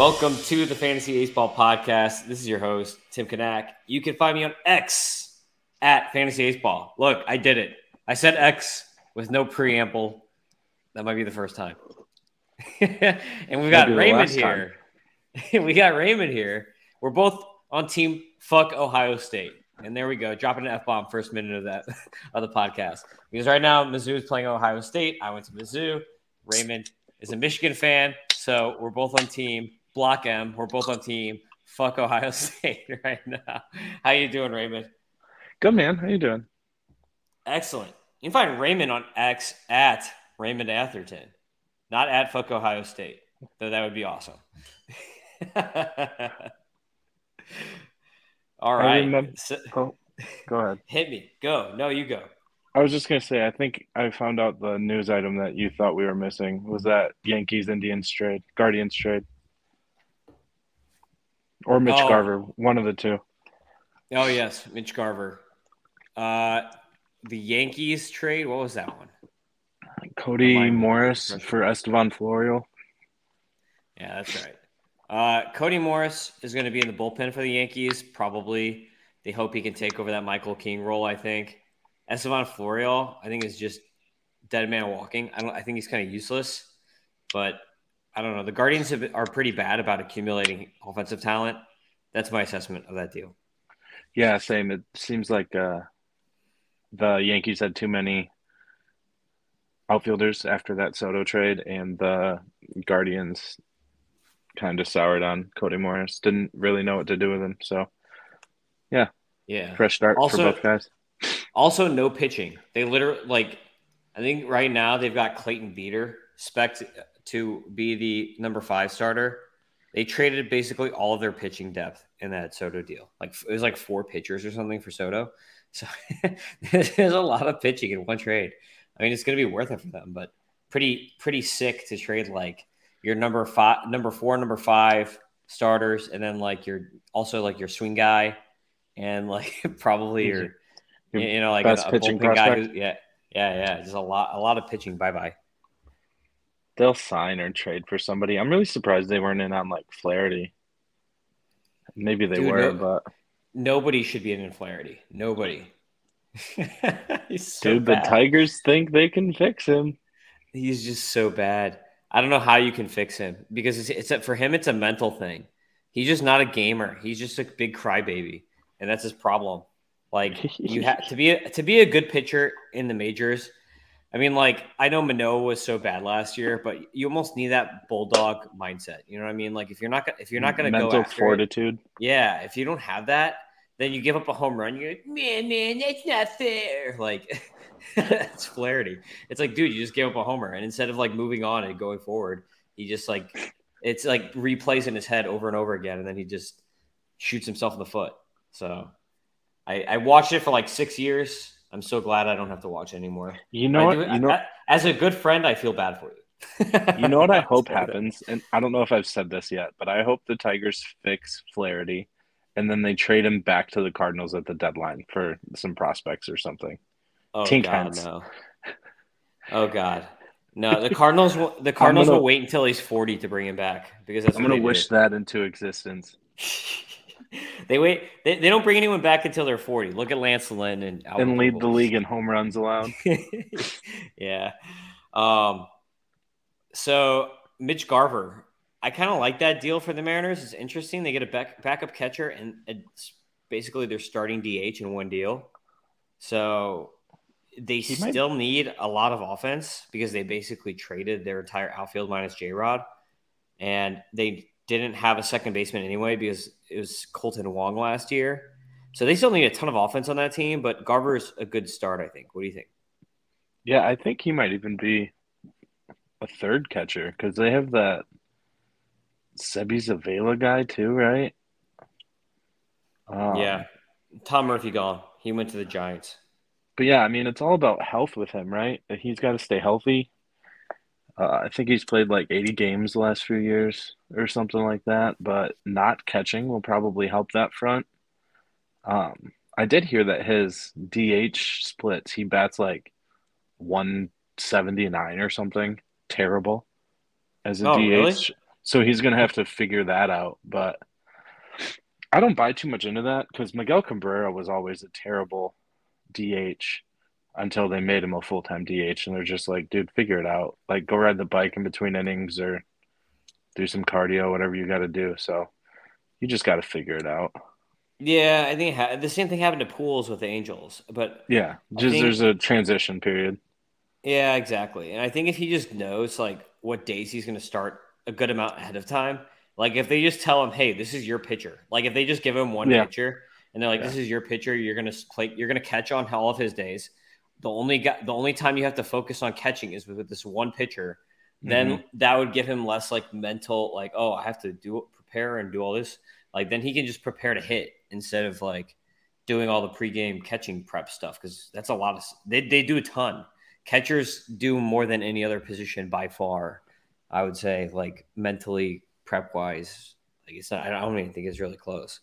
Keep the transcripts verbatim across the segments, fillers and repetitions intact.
Welcome to the Fantasy Baseball Podcast. This is your host, Tim Kanak. You can find me on X at Fantasy Baseball. Look, I did it. I said X with no preamble. That might be the first time. and we've got Raymond here. we got Raymond here. We're both on team Fuck Ohio State. And there we go. Dropping an F-bomb first minute of that of the podcast. Because right now, Mizzou is playing Ohio State. I went to Mizzou. Raymond is a Michigan fan. So we're both on team Block M. We're both on team Fuck Ohio State right now. How you doing, Raymond? Good, man. How you doing? Excellent. You can find Raymond on X at Raymond Atherton. Not at Fuck Ohio State. Though that would be awesome. All right. So, oh, go ahead. Hit me. Go. No, you go. I was just going to say, I think I found out the news item that you thought we were missing. Was that Yankees, Indians trade, Guardians trade? Or Mitch oh. Garver, one of the two. Oh, yes, Mitch Garver. Uh, the Yankees trade, what was that one? Cody Morris for Estevan Florio. Yeah, that's right. Uh, Cody Morris is going to be in the bullpen for the Yankees, probably. They hope he can take over that Michael King role, I think. Estevan Florio, I think, is just dead man walking. I don't. I think he's kind of useless, but I don't know. The Guardians have, are pretty bad about accumulating offensive talent. That's my assessment of that deal. Yeah, same. It seems like uh, the Yankees had too many outfielders after that Soto trade, and the Guardians kind of soured on Cody Morris. Didn't really know what to do with him. So, yeah. Yeah. Fresh start also, for both guys. Also, no pitching. They literally, like, I think right now they've got Clayton Beater spec to be the number five starter. They traded basically all of their pitching depth in that Soto deal. Like, it was like four pitchers or something for Soto. So, there's a lot of pitching in one trade. I mean, it's going to be worth it for them, but pretty, pretty sick to trade like your number five, number four, number five starters, and then like your also like your swing guy, and like probably your. Your you know, like a, a pitching guy who, yeah, yeah, yeah. There's a lot, a lot of pitching. Bye, bye. They'll sign or trade for somebody. I'm really surprised they weren't in on like Flaherty. Maybe they Dude, were, no, but nobody should be in on Flaherty. Nobody. He's so Dude, bad. The Tigers think they can fix him. He's just so bad. I don't know how you can fix him because it's, it's for him. It's a mental thing. He's just not a gamer. He's just a big crybaby, and that's his problem. Like you have to be a, to be a good pitcher in the majors. I mean, like I know Manoah was so bad last year, but you almost need that bulldog mindset. You know what I mean? Like if you're not if you're not going to go mental fortitude. It, yeah, if you don't have that, then you give up a home run. You're like, man, man, that's not fair. Like that's Flaherty. It's like, dude, you just gave up a homer, and instead of like moving on and going forward, he just like it's like replays in his head over and over again, and then he just shoots himself in the foot. So. I, I watched it for like six years. I'm so glad I don't have to watch it anymore. You know what? You know, I, as a good friend, I feel bad for you. You know what I hope happens? And I don't know if I've said this yet, but I hope the Tigers fix Flaherty and then they trade him back to the Cardinals at the deadline for some prospects or something. Oh, Tink God, hands. no. Oh, God. No, the Cardinals will, the Cardinals gonna, will wait until he's forty to bring him back. Because that's I'm going to wish do. that into existence. They wait. They, they don't bring anyone back until they're forty. Look at Lance Lynn and Albert and lead Bulls. The league in home runs allowed. yeah. Um. So Mitch Garver, I kind of like that deal for the Mariners. It's interesting. They get a back, backup catcher and it's basically they're starting D H in one deal. So they he still might... need a lot of offense because they basically traded their entire outfield minus J-Rod, and they. Didn't have a second baseman anyway because it was Colton Wong last year. So they still need a ton of offense on that team, but Garver's a good start, I think. What do you think? Yeah, I think he might even be a third catcher because they have that Sebi Zavella guy too, right? Um, yeah. Tom Murphy gone. He went to the Giants. But, yeah, I mean, it's all about health with him, right? He's got to stay healthy. Uh, I think he's played like eighty games the last few years or something like that, but not catching will probably help that front. Um, I did hear that his D H splits, he bats like one seventy-nine or something terrible as a oh, D H. Really? So he's going to have to figure that out. But I don't buy too much into that because Miguel Cabrera was always a terrible D H until they made him a full-time D H. And they're just like, dude, figure it out. Like, go ride the bike in between innings or do some cardio, whatever you got to do. So you just got to figure it out. Yeah, I think it ha- the same thing happened to Pools with the Angels. But yeah, just think- there's a transition period. Yeah, exactly. And I think if he just knows, like, what days he's going to start a good amount ahead of time, like, if they just tell him, hey, this is your pitcher. Like, if they just give him one yeah. pitcher and they're like, yeah. this is your pitcher, you're going to play, you're going to catch on all of his days. The only guy, the only time you have to focus on catching is with, with this one pitcher. Mm-hmm. Then that would give him less, like, mental, like, oh, I have to do prepare and do all this. Like, then he can just prepare to hit instead of, like, doing all the pregame catching prep stuff. Cause that's a lot of, they, they do a ton. Catchers do more than any other position by far, I would say, like, mentally prep-wise. Like, it's not, I don't even think it's really close.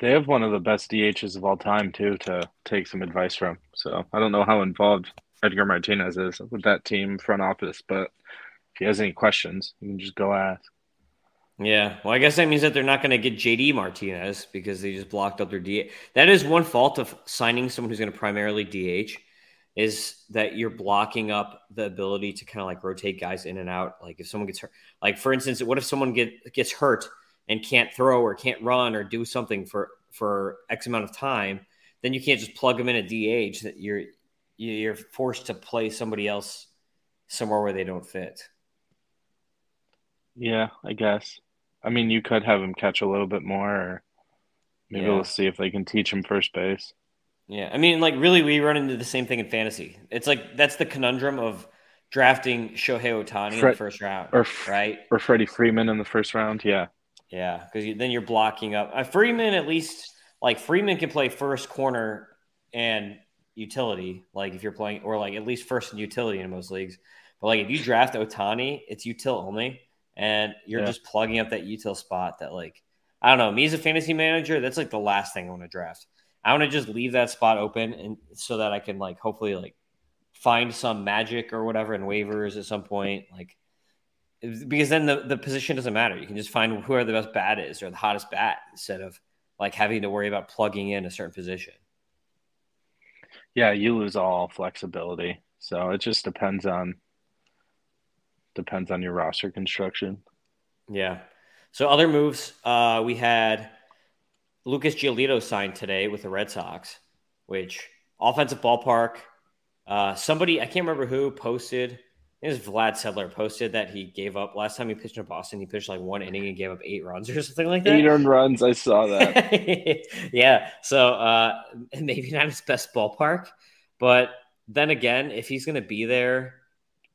They have one of the best D Hs of all time, too, to take some advice from. So I don't know how involved Edgar Martinez is with that team front office, but if he has any questions, you can just go ask. Yeah, well, I guess that means that they're not going to get J D Martinez because they just blocked up their D H. That is one fault of signing someone who's going to primarily D H. Is that you're blocking up the ability to kind of like rotate guys in and out. Like if someone gets hurt, like for instance, what if someone get, gets hurt and can't throw or can't run or do something for, for X amount of time, then you can't just plug them in a D H. That you're, you're forced to play somebody else somewhere where they don't fit. Yeah, I guess. I mean, you could have him catch a little bit more, or maybe yeah. we'll see if they can teach him first base. Yeah, I mean, like, really, we run into the same thing in fantasy. It's like that's the conundrum of drafting Shohei Ohtani Fre- in the first round, or f- right? Or Freddie Freeman in the first round, yeah. Yeah, because you, then you're blocking up. Uh, Freeman, at least, like, Freeman can play first, corner, and utility, like, if you're playing, or, like, at least first and utility in most leagues. But, like, if you draft Ohtani, it's util only, and you're yeah. just plugging up that util spot that, like, I don't know, me as a fantasy manager, that's, like, the last thing I want to draft. I want to just leave that spot open and so that I can like hopefully like find some magic or whatever in waivers at some point, like because then the, the position doesn't matter. You can just find whoever the best bat is or the hottest bat instead of like having to worry about plugging in a certain position. Yeah, you lose all flexibility. So it just depends on depends on your roster construction. Yeah. So other moves, uh, we had Lucas Giolito signed today with the Red Sox, which offensive ballpark. Uh, somebody, I can't remember who, posted, I think it was Vlad Sedler, posted that he gave up. Last time he pitched in Boston, he pitched like one inning and gave up eight runs or something like that. Eight earned runs, I saw that. yeah, so uh, maybe not his best ballpark. But then again, if he's going to be there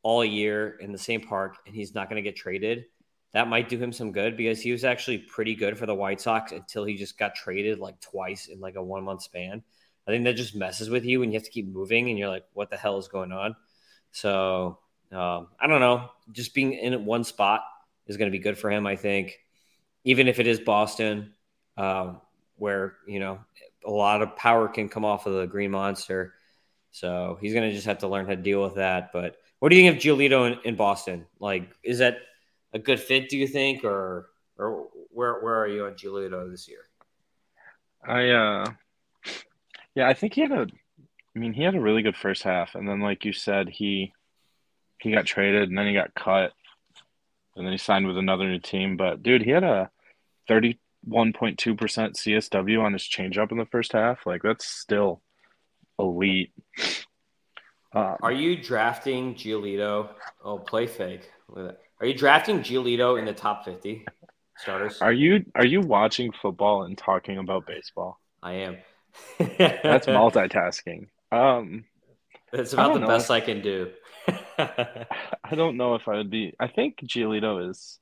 all year in the same park and he's not going to get traded, that might do him some good because he was actually pretty good for the White Sox until he just got traded like twice in like a one month span. I think that just messes with you and you have to keep moving and you're like, what the hell is going on? So um, I don't know. Just being in one spot is going to be good for him, I think, even if it is Boston um, where, you know, a lot of power can come off of the Green Monster. So he's going to just have to learn how to deal with that. But what do you think of Giolito in, in Boston? Like, is that a good fit, do you think, or or where where are you on Giolito this year? I uh, yeah, I think he had a, I mean, he had a really good first half, and then like you said, he he got traded, and then he got cut, and then he signed with another new team. But dude, he had a thirty-one point two percent C S W on his changeup in the first half. Like that's still elite. Uh, are you drafting Giolito? Oh, play fake with it. Are you drafting Giolito in the top fifty starters? Are you are you watching football and talking about baseball? I am. That's multitasking. Um, That's about the know. best I can do. I don't know if I would be. I think Giolito is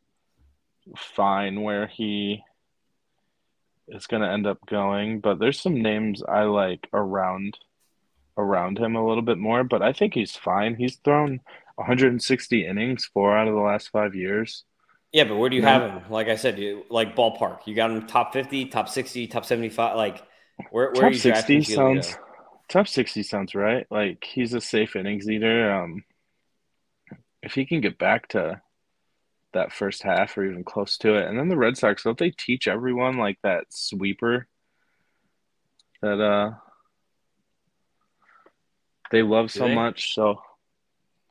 fine where he is going to end up going, but there's some names I like around around him a little bit more. But I think he's fine. He's thrown one hundred sixty innings, four out of the last five years. Yeah, but where do you yeah. have him? Like I said, you, like ballpark. You got him top fifty, top sixty, top seventy-five. Like where? Where top are you sixty sounds. Top sixty sounds right. Like he's a safe innings eater. Um, if he can get back to that first half or even close to it. And then the Red Sox, don't they teach everyone like that sweeper that uh they love so they? much? So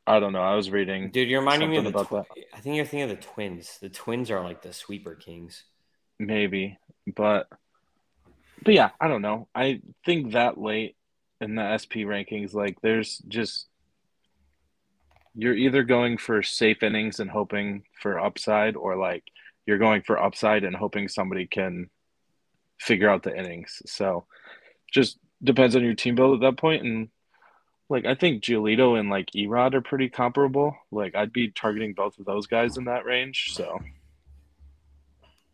I don't know. I was reading. Dude, you're reminding me of the about tw- that. I think you're thinking of the Twins. The Twins are like the sweeper kings. Maybe, but but yeah, I don't know. I think that late in the S P rankings, like there's just you're either going for safe innings and hoping for upside, or like you're going for upside and hoping somebody can figure out the innings. So just depends on your team build at that point. And like, I think Giolito and like E-Rod are pretty comparable. Like I'd be targeting both of those guys in that range. So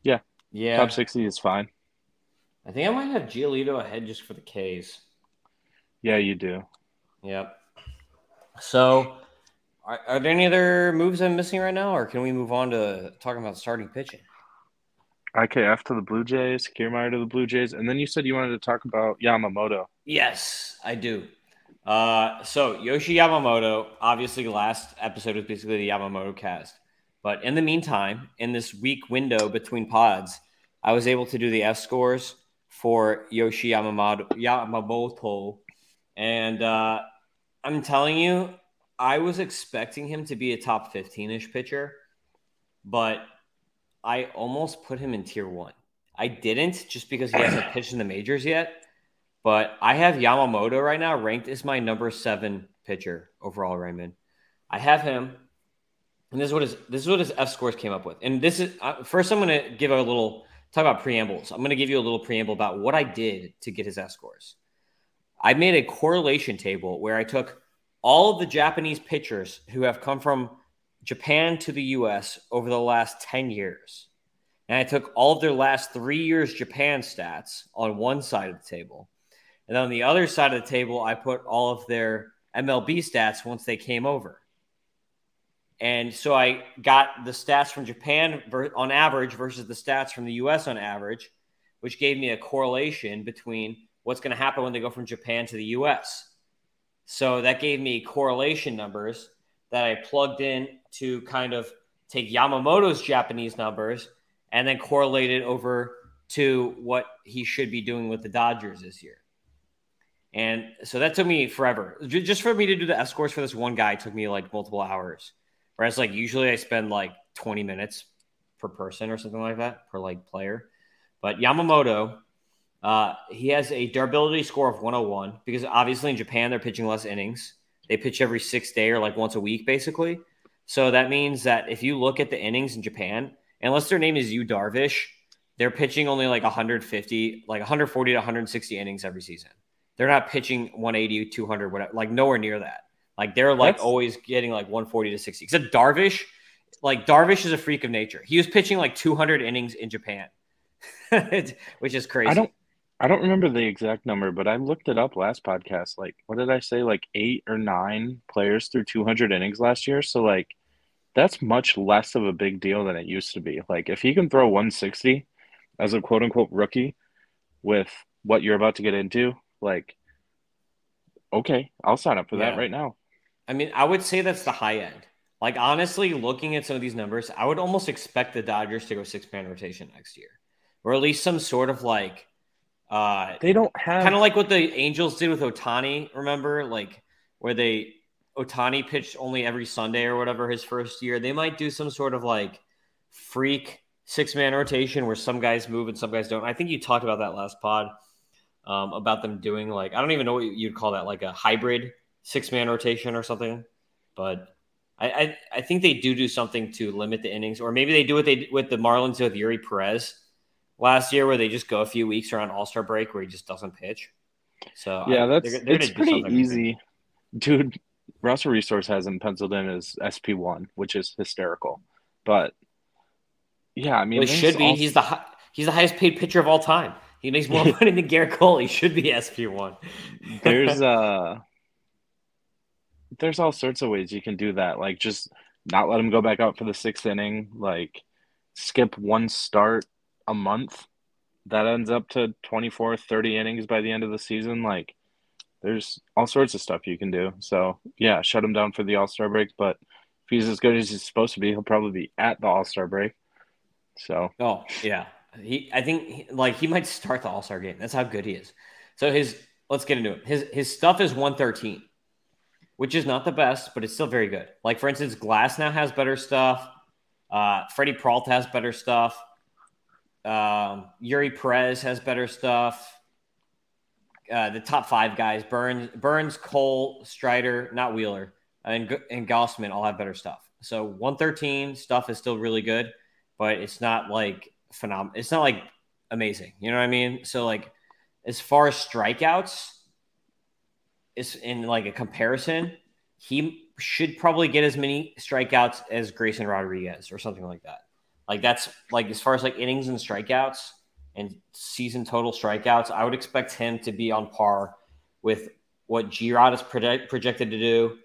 yeah, yeah, top sixty is fine. I think I might have Giolito ahead just for the K's. Yeah, you do. Yep. So are, are there any other moves I'm missing right now, or can we move on to talking about starting pitching? I K F to the Blue Jays, Kiermaier to the Blue Jays, and then you said you wanted to talk about Yamamoto. Yes, I do. Uh, so Yoshi Yamamoto, obviously last episode was basically the Yamamoto cast. But in the meantime, in this week window between pods, I was able to do the F scores for Yoshi Yamamoto, Yamamoto. And uh, I'm telling you, I was expecting him to be a top fifteen-ish pitcher, but I almost put him in tier one. I didn't just because he hasn't pitched in the majors yet, but I have Yamamoto right now ranked as my number seven pitcher overall, Raymond. I have him, and this is what his, this is what his F scores came up with. And this is uh, first, I'm going to give a little talk about preambles. I'm going to give you a little preamble about what I did to get his F scores. I made a correlation table where I took all of the Japanese pitchers who have come from Japan to the U S over the last ten years. And I took all of their last three years Japan stats on one side of the table. And on the other side of the table, I put all of their M L B stats once they came over. And so I got the stats from Japan on average versus the stats from the U S on average, which gave me a correlation between what's going to happen when they go from Japan to the U S. So that gave me correlation numbers that I plugged in to kind of take Yamamoto's Japanese numbers and then correlate it over to what he should be doing with the Dodgers this year. And so that took me forever. Just for me to do the F scores for this one guy took me like multiple hours. Whereas like usually I spend like twenty minutes per person or something like that, per like player. But Yamamoto... Uh, he has a durability score of one oh one because obviously in Japan, they're pitching less innings. They pitch every sixth day or like once a week, basically. So that means that if you look at the innings in Japan, unless their name is Yu Darvish, they're pitching only like one hundred fifty, like one hundred forty to one hundred sixty innings every season. They're not pitching one eighty, two hundred, whatever, like nowhere near that. Like they're like That's... always getting like one forty to sixty. Except Darvish, like Darvish is a freak of nature. He was pitching like two hundred innings in Japan, which is crazy. I don't... I don't remember the exact number, but I looked it up last podcast. Like, what did I say? Like eight or nine players through two hundred innings last year. So, like, that's much less of a big deal than it used to be. Like, if he can throw one sixty as a quote-unquote rookie with what you're about to get into, like, okay, I'll sign up for yeah. that right now. I mean, I would say that's the high end. Like, honestly, looking at some of these numbers, I would almost expect the Dodgers to go six-man rotation next year. Or at least some sort of, like, Uh, they don't have kind of like what the Angels did with Ohtani, remember? Like where they Ohtani pitched only every Sunday or whatever his first year. They might do some sort of like freak six man rotation where some guys move and some guys don't. I think you talked about that last pod um, about them doing like I don't even know what you'd call that, like a hybrid six man rotation or something. But I, I I think they do do something to limit the innings, or maybe they do what they did with the Marlins with Eury Pérez last year, where they just go a few weeks around All-Star break where he just doesn't pitch. So yeah, I, that's they're, they're it's pretty easy. Dude, Russell Resource has him penciled in as S P one, which is hysterical. But yeah, I mean, well, it should be. All... He's the high, he's the highest paid pitcher of all time. He makes more money than Gerrit Cole. He should be S P one. There's uh, there's all sorts of ways you can do that. Like just not let him go back out for the sixth inning. Like skip one start a month, that ends up to twenty-four, thirty innings by the end of the season. Like there's all sorts of stuff you can do. So yeah, shut him down for the All-Star break, but he's as good as he's supposed to be, he'll probably be at the All-Star break. So. Oh, yeah. He, I think, he, like, he might start the All-Star game. That's how good he is. So his, let's get into it. His his stuff is one thirteen, which is not the best, but it's still very good. Like, for instance, Glass now has better stuff. Uh, Freddie Peralta has better stuff. Um, Eury Pérez has better stuff. Uh, the top five guys, Burnes, Burnes, Cole, Strider, not Wheeler, and and Gausman all have better stuff. So one thirteen stuff is still really good, but it's not like phenomenal. It's not like amazing. You know what I mean? So like as far as strikeouts, it's in like a comparison, he should probably get as many strikeouts as Grayson Rodriguez or something like that. Like that's like as far as like innings and strikeouts and season total strikeouts, I would expect him to be on par with what G-Rod is project, projected to do.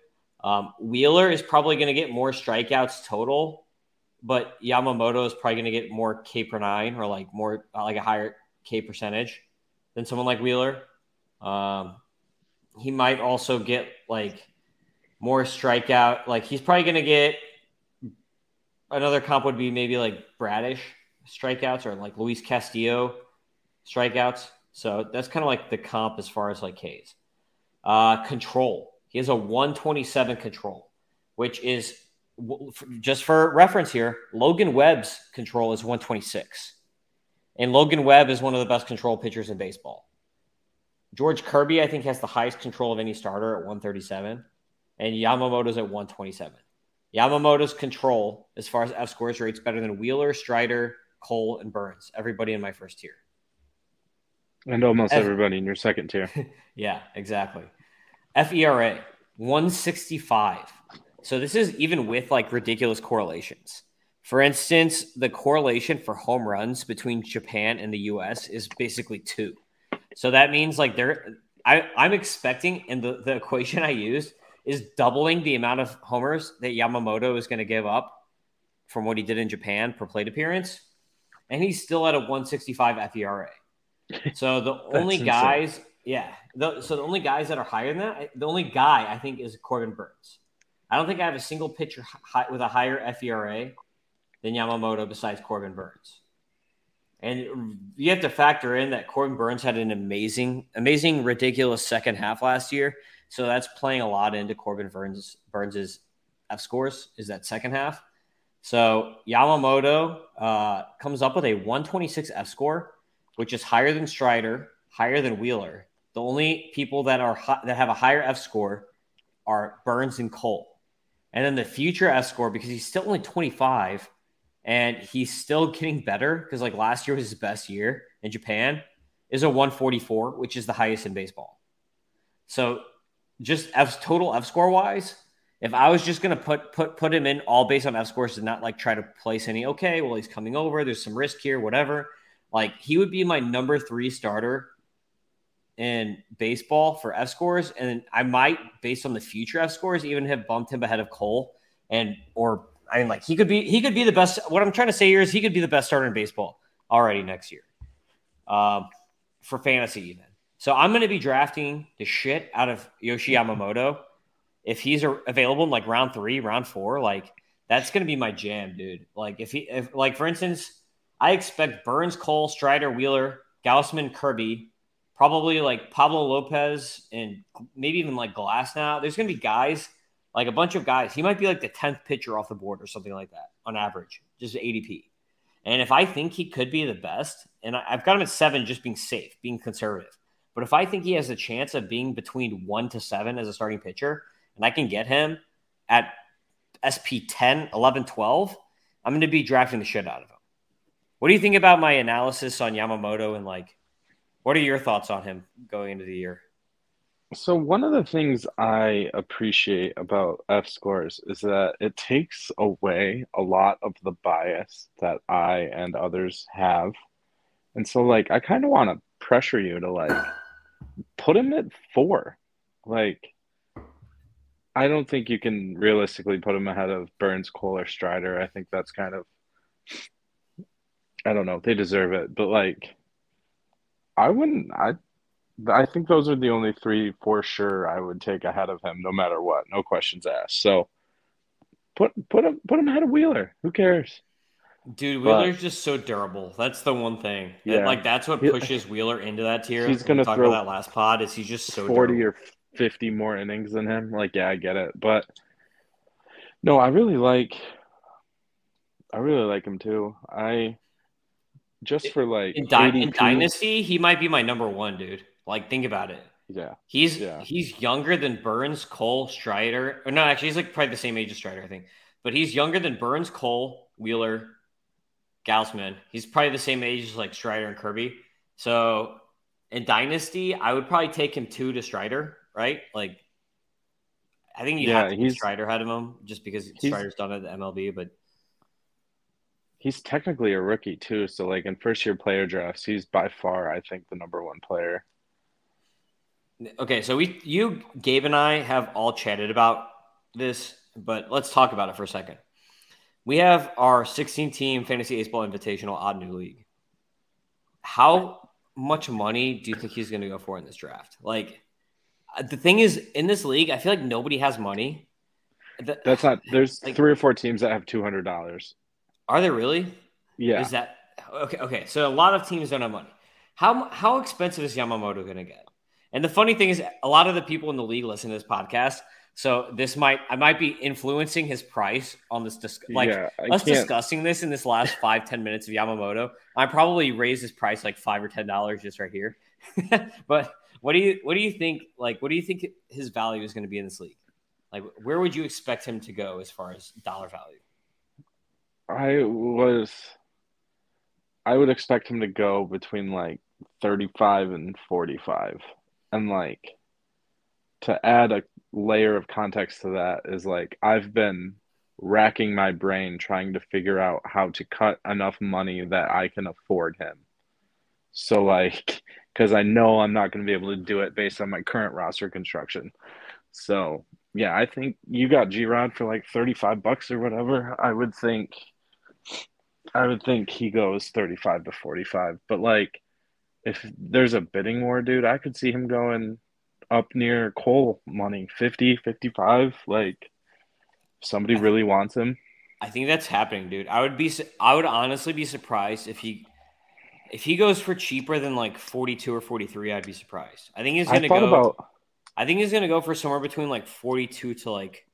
Um, Wheeler is probably going to get more strikeouts total, but Yamamoto is probably going to get more K per nine or like more like a higher K percentage than someone like Wheeler. Um, he might also get like more strikeout. Like he's probably going to get another comp would be maybe like Bradish strikeouts or like Luis Castillo strikeouts. So that's kind of like the comp as far as like K's. Uh, control. He has a one twenty-seven control, which is, just for reference here, Logan Webb's control is one twenty-six. And Logan Webb is one of the best control pitchers in baseball. George Kirby, I think, has the highest control of any starter at one thirty-seven. And Yamamoto's at one twenty-seven. Yamamoto's control, as far as F scores rates, better than Wheeler, Strider, Cole, and Burnes. Everybody in my first tier. And almost F- everybody in your second tier. Yeah, exactly. F E R A, one sixty-five. So this is even with like ridiculous correlations. For instance, the correlation for home runs between Japan and the U S is basically two. So that means like they're I, I'm expecting, and the, the equation I used is doubling the amount of homers that Yamamoto is going to give up from what he did in Japan per plate appearance. And he's still at a one sixty-five F E R A. So the only guys... Insane. Yeah. The, so the only guys that are higher than that, the only guy I think is Corbin Burnes. I don't think I have a single pitcher high, with a higher F E R A than Yamamoto besides Corbin Burnes. And you have to factor in that Corbin Burnes had an amazing, amazing, ridiculous second half last year. So that's playing a lot into Corbin Burnes' Burnes's F scores is that second half. So Yamamoto uh, comes up with a one twenty-six F score, which is higher than Strider, higher than Wheeler. The only people that are that have a higher F score are Burnes and Cole. And then the future F score, because he's still only twenty-five and he's still getting better because like last year was his best year in Japan, is a one forty-four, which is the highest in baseball. So just F total F score wise, if I was just going to put, put, put him in all based on F scores and not like try to place any, okay, well, he's coming over, there's some risk here, whatever. Like he would be my number three starter in baseball for F scores, and I might, based on the future F scores, even have bumped him ahead of Cole, and or I mean, like he could be he could be the best. What I'm trying to say here is he could be the best starter in baseball already next year, um, for fantasy even. So I'm going to be drafting the shit out of Yoshi Yamamoto if he's available in like round three, round four. Like that's going to be my jam, dude. Like if he, if like for instance, I expect Burnes, Cole, Strider, Wheeler, Gausman, Kirby. Probably like Pablo Lopez and maybe even like Glass now. There's going to be guys, like a bunch of guys. He might be like the tenth pitcher off the board or something like that on average, just A D P. And if I think he could be the best, and I've got him at seven just being safe, being conservative. But if I think he has a chance of being between one to seven as a starting pitcher, and I can get him at S P ten, eleven, twelve, I'm going to be drafting the shit out of him. What do you think about my analysis on Yamamoto and like, what are your thoughts on him going into the year? So one of the things I appreciate about F scores is that it takes away a lot of the bias that I and others have. And so like, I kind of want to pressure you to like put him at four. Like, I don't think you can realistically put him ahead of Burnes, Cole, or Strider. I think that's kind of, I don't know. They deserve it. But like, I wouldn't. I, I think those are the only three for sure I would take ahead of him, no matter what, no questions asked. So Put put him put him ahead of Wheeler. Who cares? Dude, Wheeler's but, just so durable. That's the one thing. Yeah. And like that's what pushes Wheeler into that tier. He's gonna talk about that last pod. Is he's just so forty durable. Or fifty more innings than him? Like, yeah, I get it. But no, I really like. I really like him too. I just for like in, di- in Dynasty, he might be my number one, dude. Like, think about it. Yeah, he's yeah. he's younger than Burnes, Cole, Strider. Or no, actually, he's like probably the same age as Strider, I think. But he's younger than Burnes, Cole, Wheeler, Gausman. He's probably the same age as like Strider and Kirby. So in Dynasty, I would probably take him two to Strider, right? Like, I think you yeah, have to he's, Strider ahead of him just because Strider's done at the M L B, but. He's technically a rookie too, so like in first-year player drafts, he's by far, I think, the number one player. Okay, so we, you, Gabe, and I have all chatted about this, but let's talk about it for a second. We have our sixteen-team Fantasy Baseball Invitational Odd New League. How much money do you think he's going to go for in this draft? Like, the thing is, in this league, I feel like nobody has money. The, That's not. There's like, three or four teams that have two hundred dollars. Are there really? Yeah. Is that okay? Okay. So a lot of teams don't have money. How how expensive is Yamamoto going to get? And the funny thing is, a lot of the people in the league listen to this podcast, so this might I might be influencing his price on this. Dis- like yeah, us can't. discussing this in this last five ten minutes of Yamamoto, I probably raised his price like five or ten dollars just right here. But what do you what do you think? Like, what do you think his value is going to be in this league? Like, where would you expect him to go as far as dollar value? I was, I would expect him to go between like thirty-five and forty-five. And like, to add a layer of context to that is like, I've been racking my brain trying to figure out how to cut enough money that I can afford him. So like, because I know I'm not going to be able to do it based on my current roster construction. So yeah, I think you got G-Rod for like thirty-five bucks or whatever. I would think I would think he goes thirty-five to forty-five. But like, if there's a bidding war, dude, I could see him going up near Cole money, fifty, fifty-five. Like, if somebody really wants him. I think that's happening, dude. I would be I would honestly be surprised if he if he goes for cheaper than like forty-two or forty-three. I'd be surprised. I think he's going to go about, I think he's going to go for somewhere between like forty-two to like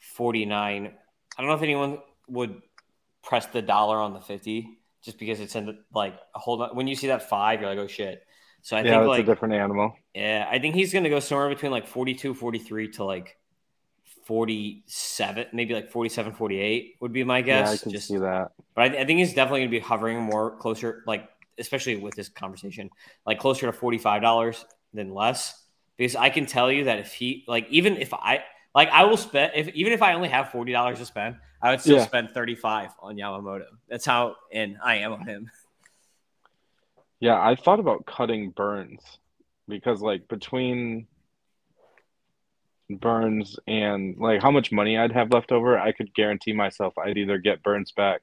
forty-nine. I don't know if anyone would press the dollar on the fifty just because it's in the, like, hold on. When you see that five, you're like, oh shit. So I yeah, think like a different animal. Yeah. I think he's going to go somewhere between like forty-two, forty-three to like forty-seven, maybe like forty-seven, forty-eight would be my guess. Yeah, I can just see that. But I, I think he's definitely going to be hovering more closer, like, especially with this conversation, like closer to forty-five dollars than less. Because I can tell you that if he, like, even if I, like, I will spend, if even if I only have forty dollars to spend, I would still yeah. spend thirty-five on Yamamoto. That's how in I am on him. Yeah, I thought about cutting Burnes because, like, between Burnes and, like, how much money I'd have left over, I could guarantee myself I'd either get Burnes back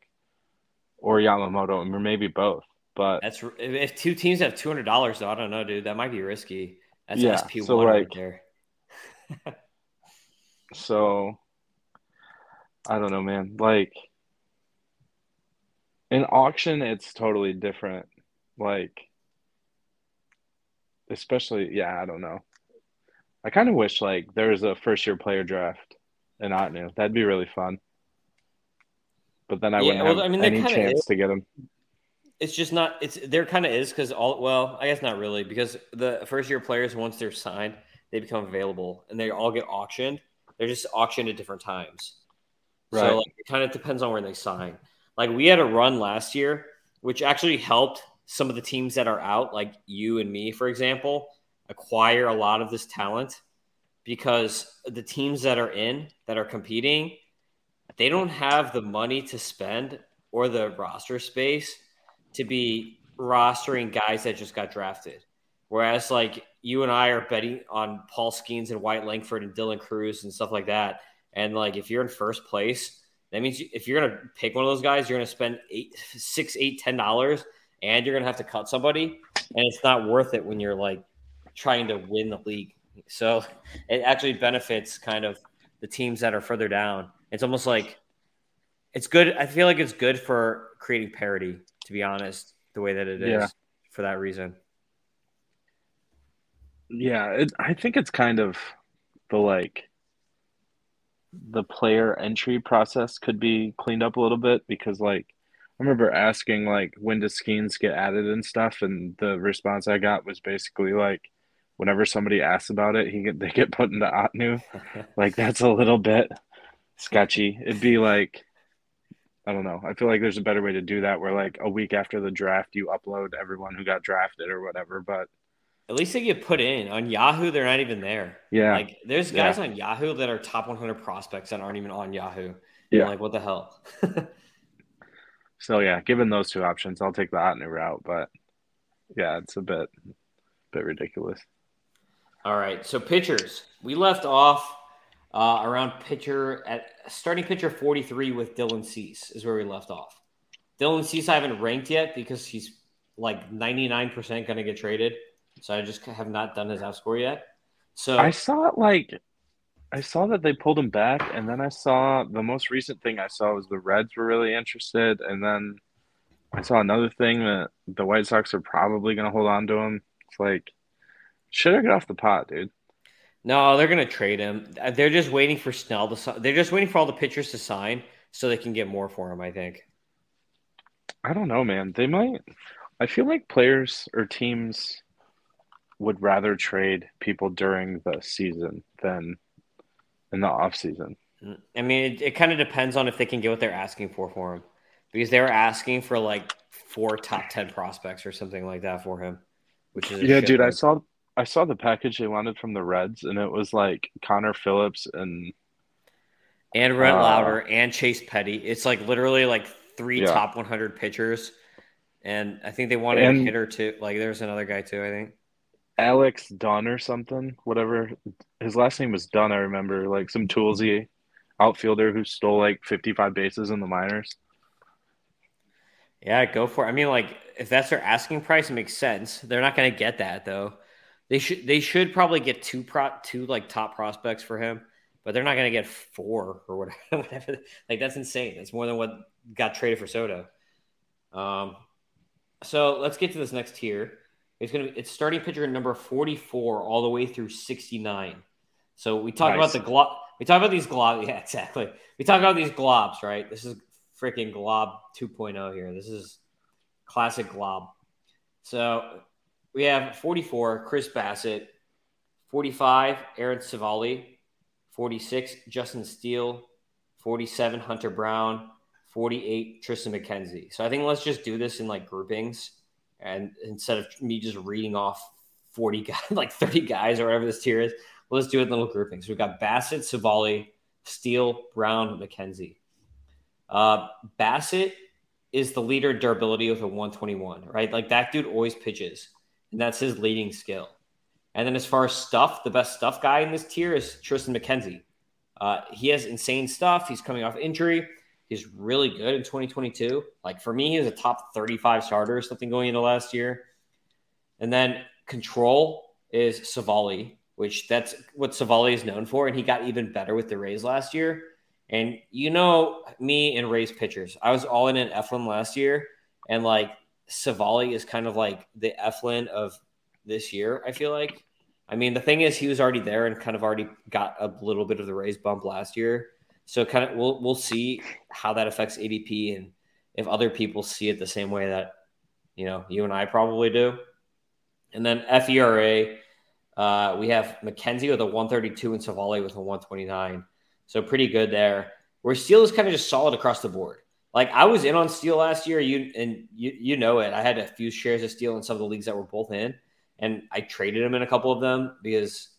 or Yamamoto, or maybe both. But that's if two teams have two hundred dollars, though, I don't know, dude. That might be risky. That's yeah, S P one so like, there. So, I don't know, man. Like, in auction, it's totally different. Like, especially, yeah, I don't know. I kind of wish, like, there was a first-year player draft in Otnu. That'd be really fun. But then I yeah, wouldn't well, have I mean, any chance is. to get him. It's just not – it's there kind of is because all – well, I guess not really because the first-year players, once they're signed, they become available and they all get auctioned. They're just auctioned at different times. Right. So like, it kind of depends on where they sign. Like we had a run last year, which actually helped some of the teams that are out, like you and me, for example, acquire a lot of this talent because the teams that are in, that are competing, they don't have the money to spend or the roster space – to be rostering guys that just got drafted. Whereas like you and I are betting on Paul Skeens and White Langford and Dylan Cruz and stuff like that. And like, if you're in first place, that means if you're going to pick one of those guys, you're going to spend eight, six, eight, ten dollars and you're going to have to cut somebody. And it's not worth it when you're like trying to win the league. So it actually benefits kind of the teams that are further down It's almost like it's good. I feel like it's good for creating parity, to be honest, the way that it is yeah. for that reason. Yeah, it, I think it's kind of the like the player entry process could be cleaned up a little bit because like I remember asking like when does Skeens get added and stuff, and the response I got was basically like whenever somebody asks about it, he get, they get put into Otnu. Like that's a little bit sketchy. It'd be like I don't know. I feel like there's a better way to do that where like a week after the draft you upload everyone who got drafted or whatever, but at least they get put in. On Yahoo, they're not even there. Yeah. Like, there's guys yeah. on Yahoo that are top one hundred prospects that aren't even on Yahoo. Yeah. I'm like, what the hell? So, yeah, given those two options, I'll take the Otnu route. But, yeah, it's a bit, bit ridiculous. All right. So, pitchers. We left off uh, around pitcher at starting pitcher forty-three with Dylan Cease is where we left off. Dylan Cease I haven't ranked yet because he's, like, ninety-nine percent going to get traded. So I just have not done his outscore yet. So I saw it like I saw that they pulled him back, and then I saw the most recent thing I saw was the Reds were really interested, and then I saw another thing that the White Sox are probably going to hold on to him. It's like, should I get off the pot, dude? No, they're going to trade him. They're just waiting for Snell to sign. They're just waiting for all the pitchers to sign so they can get more for him, I think. I don't know, man. They might. I feel like players or teams would rather trade people during the season than in the off season. I mean, it, it kind of depends on if they can get what they're asking for for him, because they were asking for like four top ten prospects or something like that for him. Which is yeah, dude. Move. I saw I saw the package they wanted from the Reds, and it was like Connor Phillips and and Rhett uh, Lauder and Chase Petty. It's like literally like three yeah. top one hundred pitchers, and I think they wanted and, a hitter too. Like there's another guy too, I think. Alex Dunn or something, whatever. His last name was Dunn, I remember. Like some toolsy outfielder who stole like fifty-five bases in the minors. Yeah, go for it. I mean, like if that's their asking price, it makes sense. They're not going to get that though. They should they should probably get two pro two like top prospects for him, but they're not going to get four or whatever. whatever. Like that's insane. That's more than what got traded for Soto. Um, so let's get to this next tier. It's gonna be, it's starting pitcher number forty-four all the way through sixty-nine. So we talk nice. about the glob. We talk about these globs. Yeah, exactly. We talk about these globs, right? This is freaking glob two point oh here. This is classic glob. So we have forty-four, Chris Bassett, forty-five, Aaron Savali, forty-six, Justin Steele, forty-seven, Hunter Brown, forty-eight, Tristan McKenzie. So I think let's just do this in like groupings. And instead of me just reading off forty guys, like thirty guys or whatever this tier is, well, let's do it in little groupings. So we've got Bassett, Savali, Steele, Brown, McKenzie. Uh, Bassett is the leader in durability with a one twenty-one, right? Like that dude always pitches, and that's his leading skill. And then as far as stuff, the best stuff guy in this tier is Tristan McKenzie. Uh, he has insane stuff. He's coming off injury. He's really good in twenty twenty-two. Like, for me, he was a top thirty-five starter or something going into last year. And then control is Savali, which that's what Savali is known for. And he got even better with the Rays last year. And you know me and Rays pitchers. I was all in an Eflin last year. And, like, Savali is kind of like the Eflin of this year, I feel like. I mean, the thing is he was already there and kind of already got a little bit of the Rays bump last year. So kind of we'll we'll see how that affects A D P and if other people see it the same way that, you know, you and I probably do. And then F E R A, uh, we have McKenzie with a one thirty-two and Savali with a one twenty-nine. So pretty good there. Where Steele is kind of just solid across the board. Like I was in on Steele last year, you and you you know it. I had a few shares of Steele in some of the leagues that we're both in, and I traded him in a couple of them because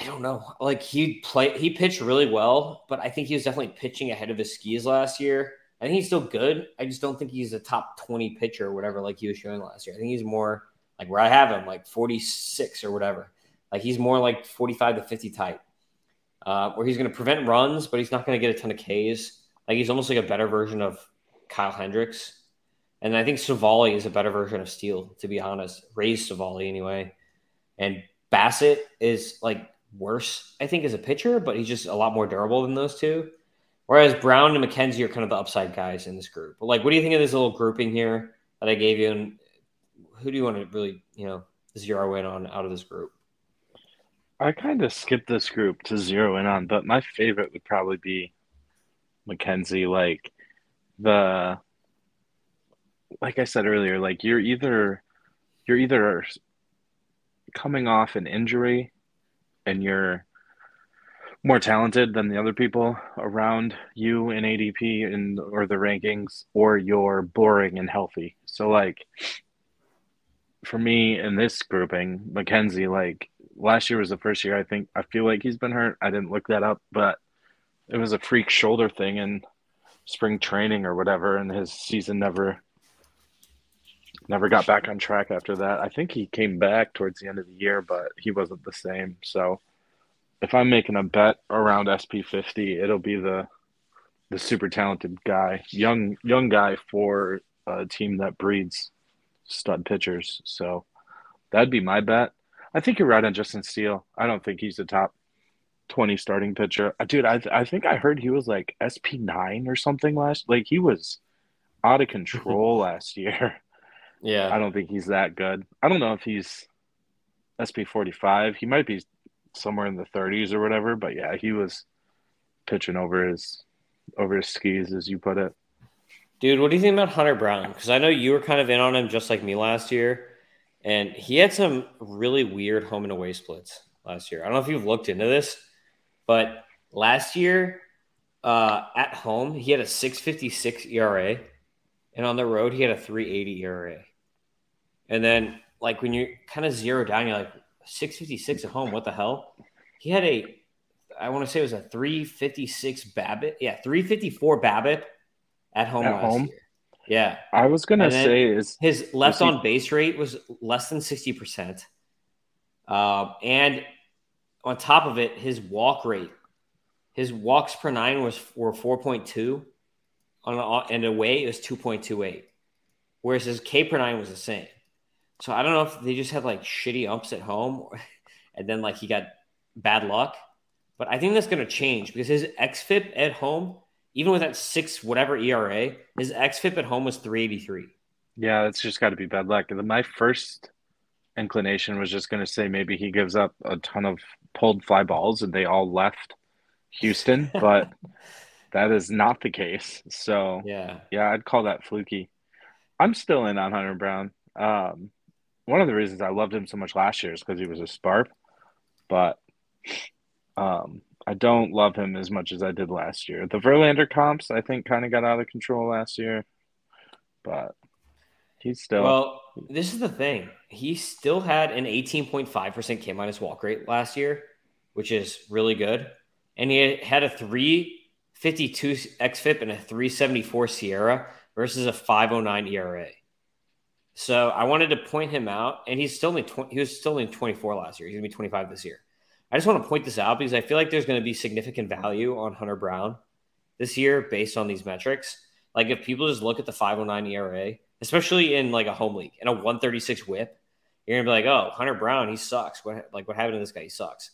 I don't know. Like he play, he pitched really well, but I think he was definitely pitching ahead of his skis last year. I think he's still good. I just don't think he's a top twenty pitcher or whatever, like he was showing last year. I think he's more like where I have him, like forty-six or whatever. Like he's more like forty-five to fifty type, uh, where he's going to prevent runs, but he's not going to get a ton of Ks. Like he's almost like a better version of Kyle Hendricks. And I think Savali is a better version of Steele, to be honest. Rays Savali anyway. And Bassett is like worse, I think, as a pitcher, but he's just a lot more durable than those two. Whereas Brown and McKenzie are kind of the upside guys in this group. But like, what do you think of this little grouping here that I gave you? And who do you want to really, you know, zero in on out of this group? I kind of skipped this group to zero in on, but my favorite would probably be McKenzie. Like the, like I said earlier, like you're either, you're either coming off an injury and you're more talented than the other people around you in A D P and or the rankings, or you're boring and healthy. So like for me in this grouping, McKenzie, like last year was the first year I think I feel like he's been hurt. I didn't look that up, but it was a freak shoulder thing in spring training or whatever, and his season never never got back on track after that. I think he came back towards the end of the year, but he wasn't the same. So if I'm making a bet around S P fifty, it'll be the the super talented guy, young young guy for a team that breeds stud pitchers. So that'd be my bet. I think you're right on Justin Steele. I don't think he's a top twenty starting pitcher. Dude, I I think I heard he was like S P nine or something last. Like he was out of control last year. Yeah. I don't think he's that good. I don't know if he's S P forty-five. He might be somewhere in the thirties or whatever, but yeah, he was pitching over his over his skis, as you put it. Dude, what do you think about Hunter Brown? Because I know you were kind of in on him just like me last year, and he had some really weird home and away splits last year. I don't know if you've looked into this, but last year uh, at home, he had a six fifty-six E R A, and on the road, he had a three eighty E R A. And then, like, when you're kind of zero down, you're like, six fifty-six at home, what the hell? He had a, I want to say it was a three fifty-six BABIP. Yeah, three fifty-four BABIP at home at last home? year. Yeah. I was going to say is his left is he... on base rate was less than sixty percent. Um, and on top of it, his walk rate, his walks per nine was were four point two on and away it was two point two eight. Whereas his K per nine was the same. So I don't know if they just had like shitty umps at home or, and then like he got bad luck. But I think that's going to change because his xFIP at home, even with that six whatever E R A, his xFIP at home was three eighty-three. Yeah, that's just got to be bad luck. And then my first inclination was just going to say maybe he gives up a ton of pulled fly balls and they all left Houston. But that is not the case. So yeah, yeah, I'd call that fluky. I'm still in on Hunter Brown. Um, One of the reasons I loved him so much last year is because he was a sparp, but um, I don't love him as much as I did last year. The Verlander comps, I think, kind of got out of control last year, but he's still. Well, this is the thing. He still had an eighteen point five percent K minus walk rate last year, which is really good. And he had a three fifty-two xFIP and a three seventy-four Sierra versus a five oh nine E R A. So I wanted to point him out, and he's still only twenty, he was still only twenty-four last year. He's going to be twenty-five this year. I just want to point this out because I feel like there's going to be significant value on Hunter Brown this year based on these metrics. Like if people just look at the five oh nine E R A, especially in like a home league and a one thirty-six whip, you're going to be like, oh, Hunter Brown, he sucks. What like what happened to this guy? He sucks.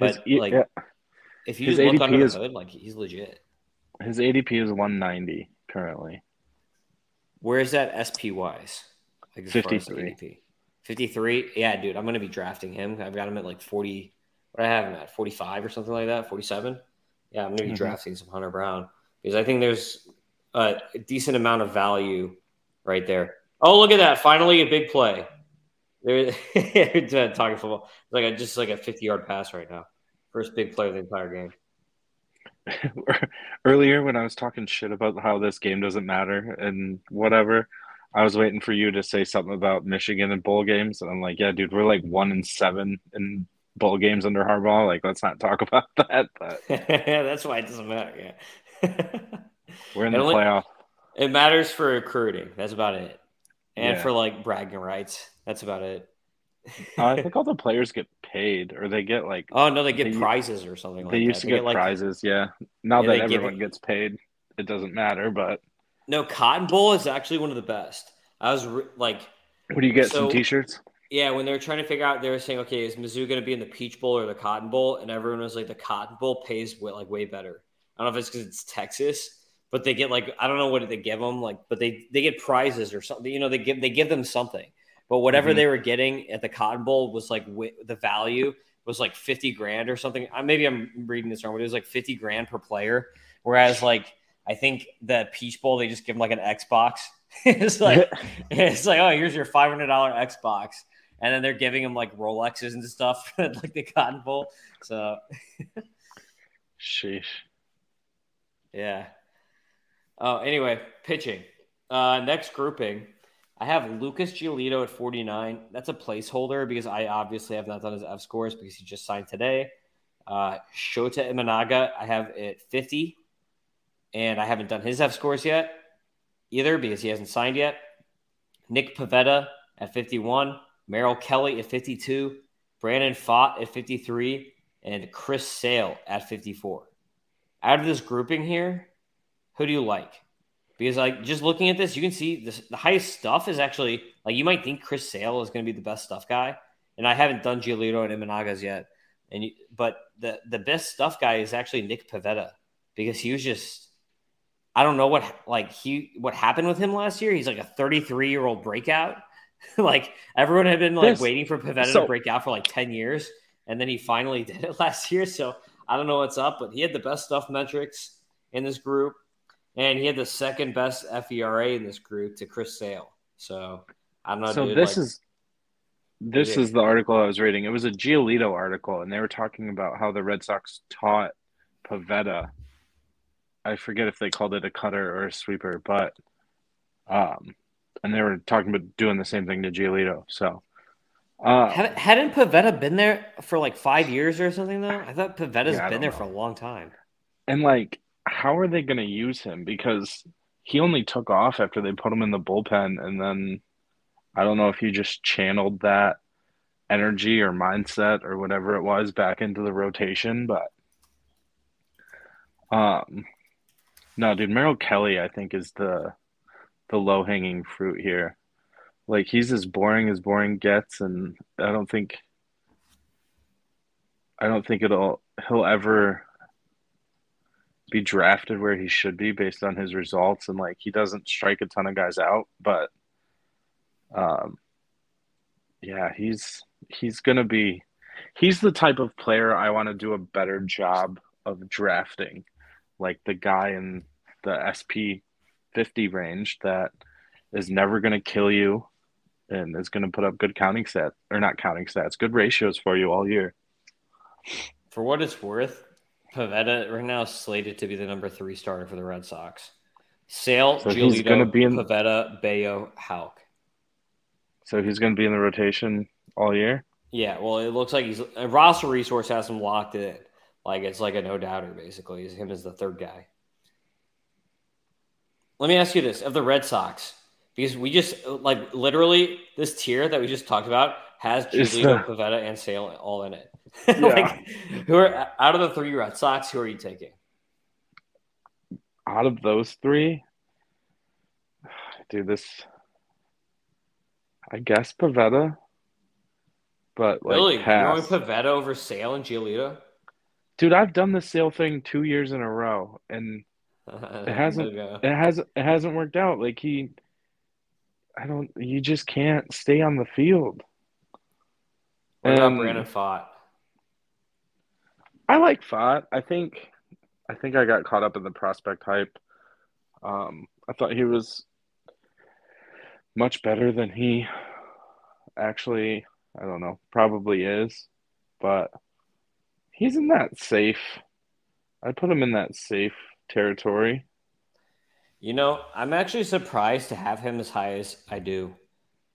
But his, like yeah. if you his just look A D P under is, the hood, like he's legit. His A D P is one ninety currently. Where is that S P-wise? Like fifty-three. fifty-three? Yeah, dude, I'm going to be drafting him. I've got him at like forty. What do I have him at? forty-five or something like that? forty-seven? Yeah, I'm going to be mm-hmm. drafting some Hunter Brown because I think there's a decent amount of value right there. Oh, look at that. Finally, a big play. They're talking football. It's like a, just like a fifty-yard pass right now. First big play of the entire game. Earlier when I was talking shit about how this game doesn't matter and whatever – I was waiting for you to say something about Michigan and bowl games, and I'm like, yeah, dude, we're like one and seven in bowl games under Harbaugh. Like, let's not talk about that. But yeah, that's why it doesn't matter. Yeah, we're in it the only, playoff. It matters for recruiting. That's about it, and yeah. for like bragging rights. That's about it. uh, I think all the players get paid, or they get like oh no, they get they, prizes or something. Like they that. used to they get, get like, prizes. Yeah, now yeah, that everyone get gets paid, it doesn't matter, but. No, Cotton Bowl is actually one of the best. I was re- like, "What do you get? So, some T-shirts?" Yeah, when they were trying to figure out, they were saying, "Okay, is Mizzou going to be in the Peach Bowl or the Cotton Bowl?" And everyone was like, "The Cotton Bowl pays way, like way better." I don't know if it's because it's Texas, but they get like, I don't know what they give them, like, but they, they get prizes or something. You know, they give they give them something. But whatever mm-hmm. they were getting at the Cotton Bowl was like w- the value was like fifty grand or something. I, maybe I'm reading this wrong, but it was like fifty grand per player. Whereas like I think the Peach Bowl, they just give them like an Xbox. It's like it's like, oh, here's your five hundred dollar Xbox. And then they're giving them like Rolexes and stuff like the Cotton Bowl. So sheesh. Yeah. Oh, anyway, pitching. Uh, next grouping. I have Lucas Giolito at forty-nine. That's a placeholder because I obviously have not done his F scores because he just signed today. Uh, Shota Imanaga, I have at fifty. And I haven't done his F scores yet either because he hasn't signed yet. Nick Pivetta at fifty-one. Merrill Kelly at fifty-two. Brandon Fott at fifty-three. And Chris Sale at fifty-four. Out of this grouping here, who do you like? Because like just looking at this, you can see this, the highest stuff is actually like you might think Chris Sale is going to be the best stuff guy, and I haven't done Giolito and Imanaga's yet. And you, but the the best stuff guy is actually Nick Pivetta because he was just I don't know what like he what happened with him last year. He's like a thirty-three year old breakout. Like everyone had been like yes. waiting for Pivetta so- to break out for like ten years, and then he finally did it last year. So I don't know what's up, but he had the best stuff metrics in this group. And he had the second best F E R A in this group to Chris Sale. So I'm not. So dude, this like, is this is the article I was reading. It was a Giolito article, and they were talking about how the Red Sox taught Pivetta. I forget if they called it a cutter or a sweeper, but um, and they were talking about doing the same thing to Giolito. So uh, Had, hadn't Pivetta been there for like five years or something though? I thought Pivetta's yeah, I been there know. for a long time. And like. How are they going to use him? Because he only took off after they put him in the bullpen. And then I don't know if he just channeled that energy or mindset or whatever it was back into the rotation. But um, no, dude, Merrill Kelly, I think, is the the low-hanging fruit here. Like, he's as boring as boring gets. And I don't think, I don't think it'll, he'll ever be drafted where he should be based on his results. And like, he doesn't strike a ton of guys out, but um, yeah, he's, he's going to be, he's the type of player I want to do a better job of drafting. Like the guy in the S P fifty range that is never going to kill you and is going to put up good counting stats or not counting stats, good ratios for you all year. For what it's worth, Pivetta right now is slated to be the number three starter for the Red Sox. Sale, so Giolito, in... Pivetta, Bayo, Houck. So he's going to be in the rotation all year? Yeah, well, it looks like he's – roster resource has him locked in. Like, it's like a no-doubter, basically. It's him as the third guy. Let me ask you this. Of the Red Sox, because we just – like, literally, this tier that we just talked about has Giolito, the... Pivetta, and Sale all in it. Yeah. Like, who are out of the three Red Sox? Who are you taking? Out of those three, dude, this I guess Pivetta, but like really, going Pivetta over Sale and Giolito. Dude, I've done the Sale thing two years in a row, and it hasn't, it hasn't, it hasn't worked out. Like he, I don't, you just can't stay on the field. What about um, Brandon Fott? I like Fott. I think I think I got caught up in the prospect hype. Um, I thought he was much better than he actually, I don't know, probably is. But he's in that safe. I put him in that safe territory. You know, I'm actually surprised to have him as high as I do.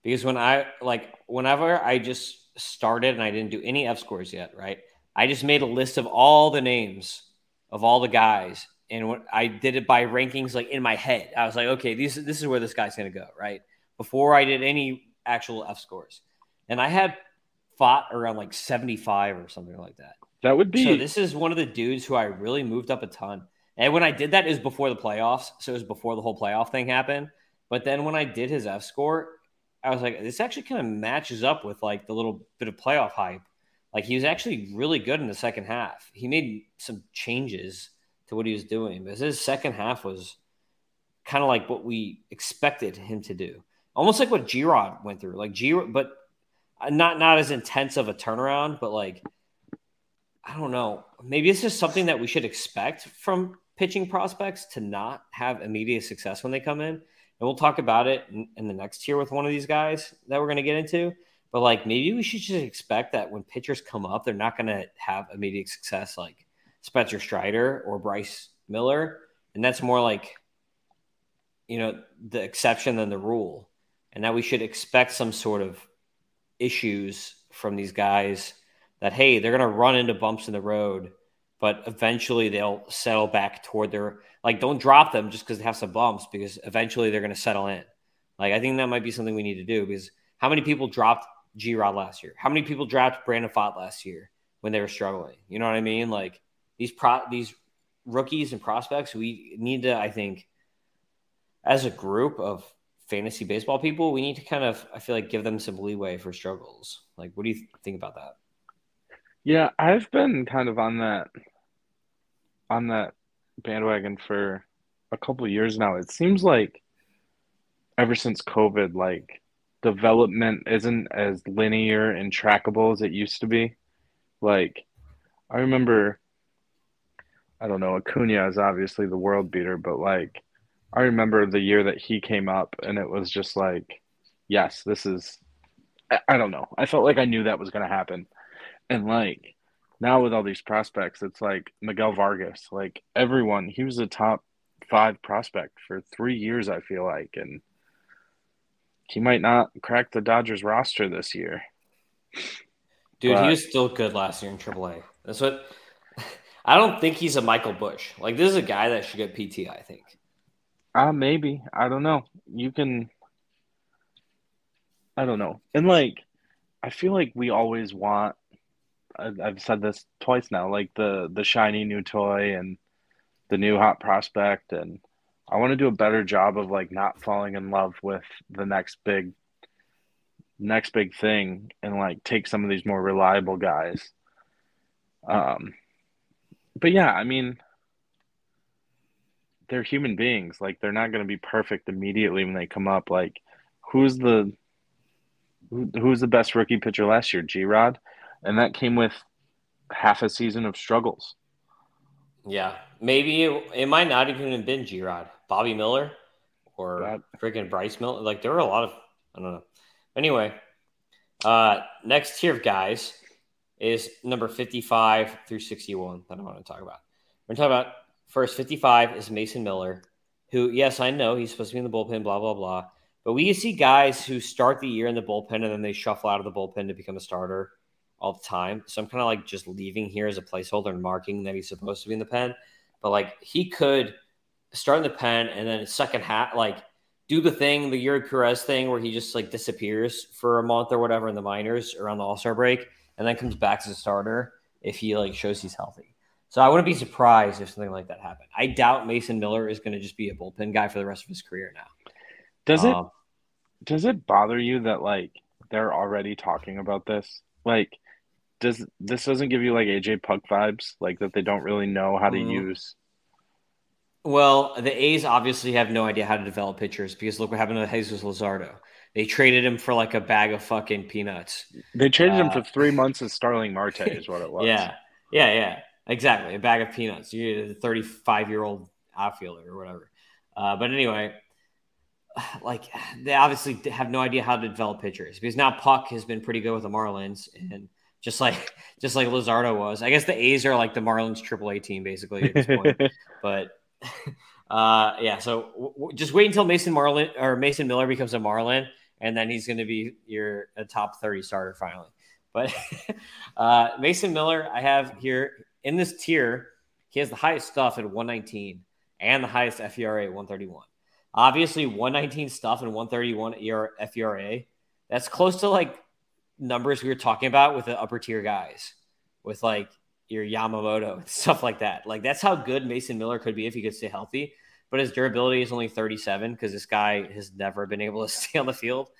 Because when I, like, whenever I just started and I didn't do any F scores yet, right? I just made a list of all the names of all the guys. And when I did it by rankings, like in my head, I was like, okay, these, this is where this guy's going to go, right? Before I did any actual F scores. And I had Fott around like seventy-five or something like that. That would be. So this is one of the dudes who I really moved up a ton. And when I did that, it was before the playoffs. So it was before the whole playoff thing happened. But then when I did his F score, I was like, this actually kind of matches up with like the little bit of playoff hype. Like, he was actually really good in the second half. He made some changes to what he was doing. Because his second half was kind of like what we expected him to do. Almost like what G-Rod went through. Like G-Rod, but not, not as intense of a turnaround, but like, I don't know. Maybe it's just something that we should expect from pitching prospects to not have immediate success when they come in. And we'll talk about it in, in the next tier with one of these guys that we're going to get into. But like, maybe we should just expect that when pitchers come up, they're not going to have immediate success like Spencer Strider or Bryce Miller. And that's more like, you know, the exception than the rule. And that we should expect some sort of issues from these guys that, hey, they're going to run into bumps in the road, but eventually they'll settle back toward their, like, don't drop them just because they have some bumps, because eventually they're going to settle in. Like, I think that might be something we need to do, because how many people dropped G-Rod last year? How many people dropped Brandon Pfaadt last year when they were struggling? You know what I mean? Like these pro these rookies and prospects, we need to, I think, as a group of fantasy baseball people, we need to kind of, I feel like, give them some leeway for struggles. Like, what do you th- think about that? Yeah, I've been kind of on that on that bandwagon for a couple of years now. It seems like ever since COVID, like development isn't as linear and trackable as it used to be. Like, I remember, I don't know, Acuna is obviously the world beater, but like, I remember the year that he came up and it was just like, yes, this is, I, I don't know. I felt like I knew that was going to happen. And like now with all these prospects, it's like Miguel Vargas, like everyone, he was a top five prospect for three years, I feel like. And he might not crack the Dodgers roster this year. Dude, but he was still good last year in triple A. That's what, I don't think he's a Michael Bush. Like this is a guy that should get P T, I think. Uh, maybe. I don't know. You can, I don't know. And like, I feel like we always want, I've said this twice now, like the, the shiny new toy and the new hot prospect. And I want to do a better job of like not falling in love with the next big, next big thing and like take some of these more reliable guys. Um, but yeah, I mean, they're human beings. Like they're not going to be perfect immediately when they come up. Like who's the, who, who's the best rookie pitcher last year? G-Rod. And that came with half a season of struggles. Yeah. Maybe it, it might not even have been G-Rod. Bobby Miller or God. Freaking Bryce Miller. Like, there were a lot of, I don't know. Anyway, uh, next tier of guys is number fifty-five through sixty-one that I want to talk about. We're going to talk about first fifty-five is Mason Miller, who, yes, I know he's supposed to be in the bullpen, blah, blah, blah. But we see guys who start the year in the bullpen and then they shuffle out of the bullpen to become a starter all the time. So I'm kind of like just leaving here as a placeholder and marking that he's supposed to be in the pen. But like he could start in the pen and then second half, like do the thing, the Eury Pérez thing where he just like disappears for a month or whatever in the minors around the All-Star break and then comes back as a starter if he like shows he's healthy. So I wouldn't be surprised if something like that happened. I doubt Mason Miller is going to just be a bullpen guy for the rest of his career now. Does um, it, does it bother you that like they're already talking about this? Like, Does this doesn't give you like A J Puck vibes, like that they don't really know how to mm. use? Well, the A's obviously have no idea how to develop pitchers because look what happened to Jesus Luzardo. They traded him for like a bag of fucking peanuts. They traded uh, him for three months of Starling Marte, is what it was. Yeah, yeah, yeah, exactly. A bag of peanuts. You're a thirty-five year old outfielder or whatever. Uh, but anyway, like they obviously have no idea how to develop pitchers because now Puck has been pretty good with the Marlins and. Just like, just like Luzardo was. I guess the A's are like the Marlins triple A team, basically at this point. But uh, yeah, so w- w- just wait until Mason Marlin or Mason Miller becomes a Marlin, and then he's going to be your a top thirty starter finally. But uh, Mason Miller, I have here in this tier, he has the highest stuff at one nineteen and the highest F E R A at one thirty-one. Obviously, one nineteen stuff and one thirty-one F E R A. That's close to like. Numbers we were talking about with the upper tier guys with like your Yamamoto and stuff like that. Like that's how good Mason Miller could be if he could stay healthy, but his durability is only thirty-seven because this guy has never been able to stay on the field.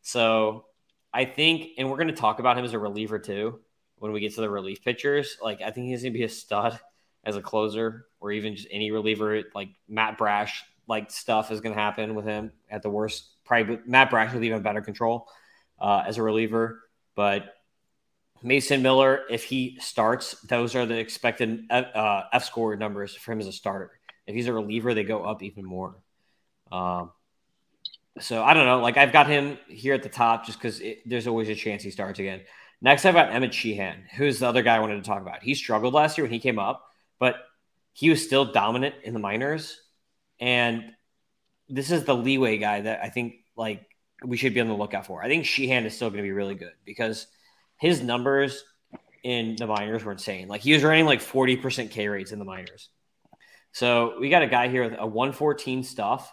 So I think, and we're going to talk about him as a reliever too, when we get to the relief pitchers, like I think he's going to be a stud as a closer or even just any reliever, like Matt Brash, like stuff is going to happen with him at the worst. Probably Matt Brash with even better control uh, as a reliever. But Mason Miller, if he starts, those are the expected uh, F score numbers for him as a starter. If he's a reliever, they go up even more. Um, so I don't know. Like I've got him here at the top just because there's always a chance he starts again. Next, I've got Emmett Sheehan, who's the other guy I wanted to talk about. He struggled last year when he came up, but he was still dominant in the minors. And this is the leeway guy that I think like we should be on the lookout for. I think Sheehan is still going to be really good because his numbers in the minors were insane. Like he was running like forty percent K rates in the minors. So we got a guy here with a one fourteen stuff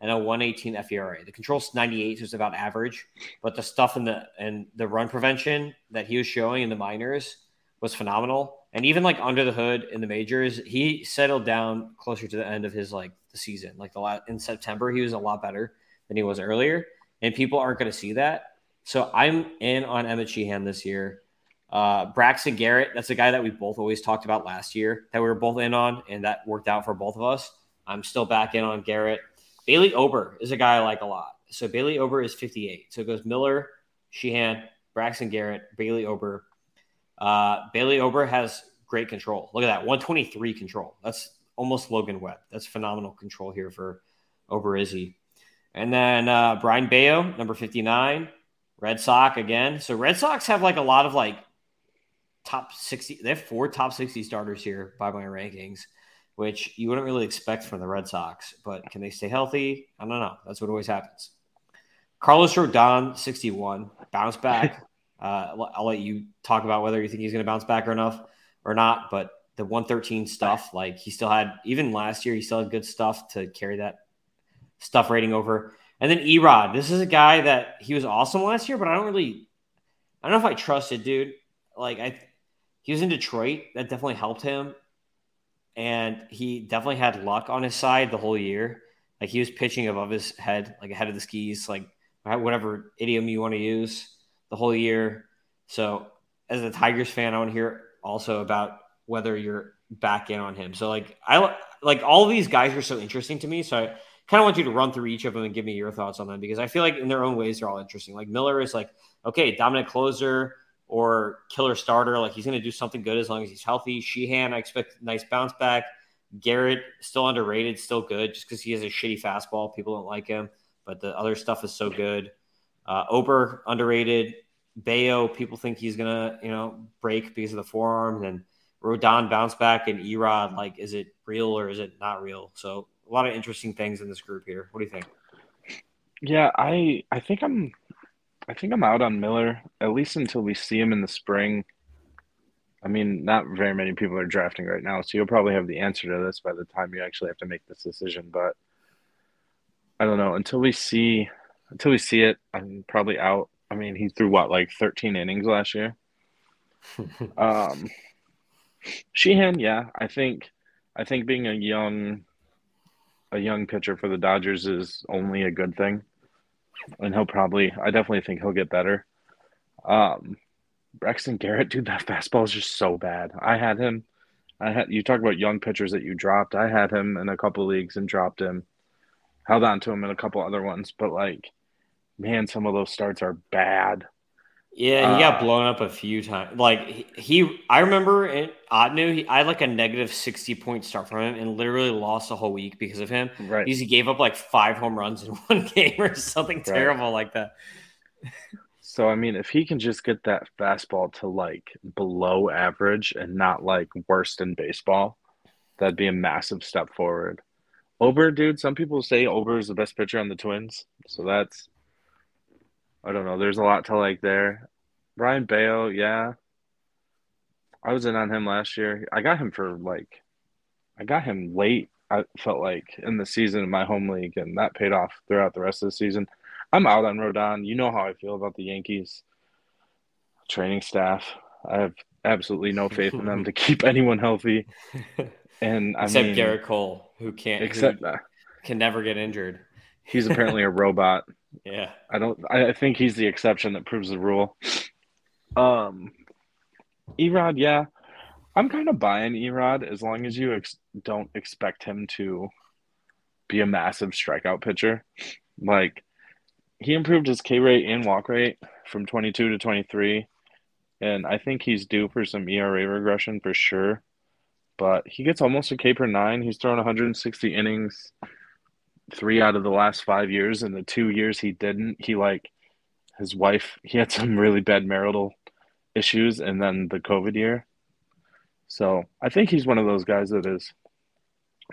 and a one eighteen F E R A. The control's ninety-eight, so it's about average. But the stuff in the and the run prevention that he was showing in the minors was phenomenal. And even like under the hood in the majors, he settled down closer to the end of his like the season. Like the last, in September, he was a lot better than he was earlier. And people aren't going to see that. So I'm in on Emmett Sheehan this year. Uh, Braxton Garrett, that's a guy that we both always talked about last year that we were both in on, and that worked out for both of us. I'm still back in on Garrett. Bailey Ober is a guy I like a lot. So Bailey Ober is fifty-eight. So it goes Miller, Sheehan, Braxton Garrett, Bailey Ober. Uh, Bailey Ober has great control. Look at that, one twenty-three control. That's almost Logan Webb. That's phenomenal control here for Ober Izzy. And then uh, Brian Bayo, number fifty-nine. Red Sox again. So Red Sox have like a lot of like top sixty. They have four top sixty starters here by my rankings, which you wouldn't really expect from the Red Sox. But can they stay healthy? I don't know. That's what always happens. Carlos Rodon, sixty-one, bounce back. Uh, I'll let you talk about whether you think he's going to bounce back or enough or not. But the one thirteen stuff, like he still had, even last year, he still had good stuff to carry that stuff rating over. And then E-Rod, this is a guy that he was awesome last year, but I don't really, I don't know if I trusted, dude. Like I, he was in Detroit. That definitely helped him. And he definitely had luck on his side the whole year. Like he was pitching above his head, like ahead of the skis, like whatever idiom you want to use the whole year. So as a Tigers fan, I want to hear also about whether you're back in on him. So like, I like all of these guys are so interesting to me. So I kind of want you to run through each of them and give me your thoughts on them, because I feel like in their own ways, they're all interesting. Like Miller is like, okay, dominant closer or killer starter. Like he's going to do something good as long as he's healthy. Sheehan, I expect a nice bounce back. Garrett, still underrated, still good just because he has a shitty fastball. People don't like him, but the other stuff is so good. Uh, Ober, underrated. Bayo, people think he's going to, you know, break because of the forearm. And Rodon, bounce back. And E-Rod, like, is it real or is it not real? So a lot of interesting things in this group here. What do you think? Yeah, I I think I'm I think I'm out on Miller, at least until we see him in the spring. I mean, not very many people are drafting right now, so you'll probably have the answer to this by the time you actually have to make this decision. But I don't know, until we see until we see it, I'm probably out. I mean, he threw what, like thirteen innings last year. um, Sheehan, yeah, I think I think being a young a young pitcher for the Dodgers is only a good thing. And he'll probably – I definitely think he'll get better. Um, Braxton Garrett, dude, that fastball is just so bad. I had him – I had you talk about young pitchers that you dropped. I had him in a couple leagues and dropped him. Held on to him in a couple other ones. But, like, man, some of those starts are bad. Yeah, he uh, got blown up a few times. Like, he – I remember in Otnu, he, I had, like, a negative sixty-point start from him and literally lost a whole week because of him. Right. Because he gave up, like, five home runs in one game or something terrible like that. So, I mean, if he can just get that fastball to, like, below average and not, like, worse than baseball, that'd be a massive step forward. Ober, dude, some people say Ober is the best pitcher on the Twins. So that's – I don't know. There's a lot to like there. Brian Bayo, yeah. I was in on him last year. I got him for, like – I got him late, I felt like, in the season in my home league, and that paid off throughout the rest of the season. I'm out on Rodon. You know how I feel about the Yankees training staff. I have absolutely no faith in them to keep anyone healthy. And I except mean, Gerrit Cole, who can't, except who can never get injured. He's apparently a robot. Yeah, I don't. I think he's the exception that proves the rule. Um, E-Rod, yeah, I'm kind of buying E-Rod as long as you ex- don't expect him to be a massive strikeout pitcher. Like, he improved his K rate and walk rate from twenty-two to twenty-three, and I think he's due for some E R A regression for sure. But he gets almost a K per nine. He's thrown one hundred sixty innings three out of the last five years, and the two years he didn't, he, like, his wife, he had some really bad marital issues, and then the COVID year. So I think he's one of those guys that is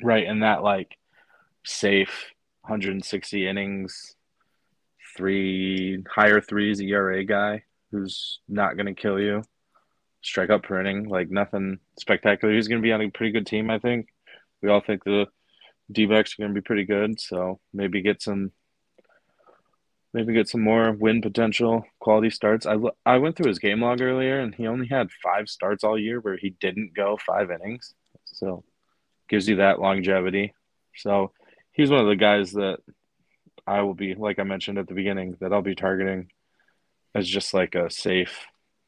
right in that, like, safe one hundred sixty innings, three higher threes E R A guy who's not going to kill you. Strike up per inning, like, nothing spectacular. He's going to be on a pretty good team, I think. We all think the D-backs are going to be pretty good, so maybe get some maybe get some more win potential, quality starts. I, I went through his game log earlier, and he only had five starts all year where he didn't go five innings. So gives you that longevity. So he's one of the guys that I will be, like I mentioned at the beginning, that I'll be targeting as just like a safe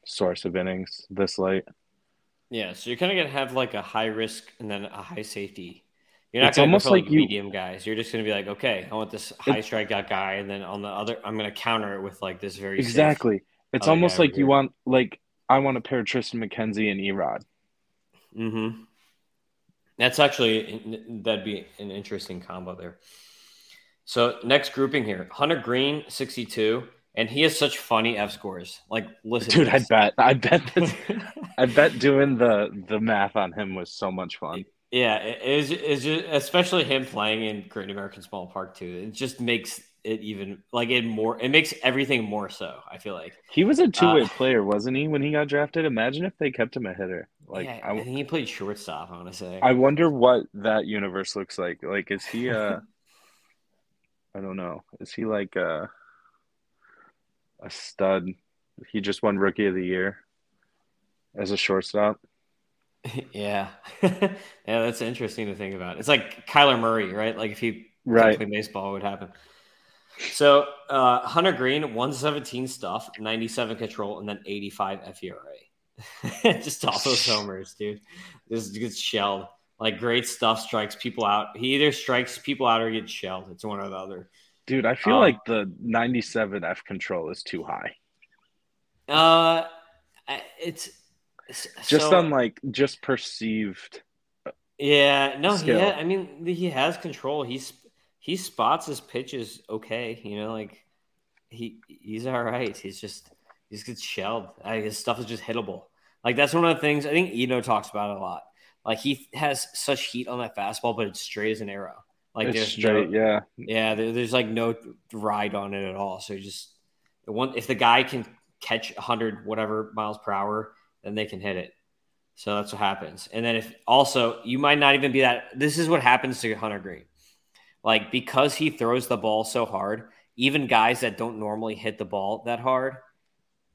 source of innings this late. Yeah, so you're kind of going to have like a high risk and then a high safety. You're not going to like you, medium guys. You're just going to be like, okay, I want this high it, strikeout guy, and then on the other, I'm going to counter it with like this very exactly. It's almost like you want, like, I want to pair Tristan McKenzie and E-Rod. Mm-hmm. That's actually, that'd be an interesting combo there. So next grouping here, Hunter Green, sixty-two, and he has such funny F scores. Like, listen, dude, I bet, I bet, this, I bet doing the the math on him was so much fun. Yeah, it is, especially him playing in Great American Small Park too. It just makes it even like it more. It makes everything more so. I feel like he was a two way uh, player, wasn't he, when he got drafted? Imagine if they kept him a hitter. Like, yeah, I, I think he played shortstop. I want to say. I wonder what that universe looks like. Like, is he? Uh, I don't know. Is he like a a stud? He just won Rookie of the Year as a shortstop. Yeah. Yeah, that's interesting to think about. It's like Kyler Murray, right? Like if he right. played baseball, it would happen. So uh, Hunter Green, one seventeen stuff, ninety-seven control, and then eighty-five F E R A. Just all those homers, dude. This gets shelled. Like, great stuff strikes people out. He either strikes people out or gets shelled. It's one or the other. Dude, I feel um, like the ninety-seven F control is too high. Uh, it's... Just so, on like just perceived. Yeah, no, skill. yeah. I mean, he has control. He's he spots his pitches okay. You know, like he he's all right. He's just he just gets shelled. I, his stuff is just hittable. Like that's one of the things I think Eno talks about it a lot. Like he has such heat on that fastball, but it's straight as an arrow. Like it's there's straight, no, yeah, yeah. There, there's like no ride on it at all. So just one if the guy can catch one hundred whatever miles per hour. Then they can hit it. So that's what happens. And then if also you might not even be that, this is what happens to Hunter Green. Like because he throws the ball so hard, even guys that don't normally hit the ball that hard,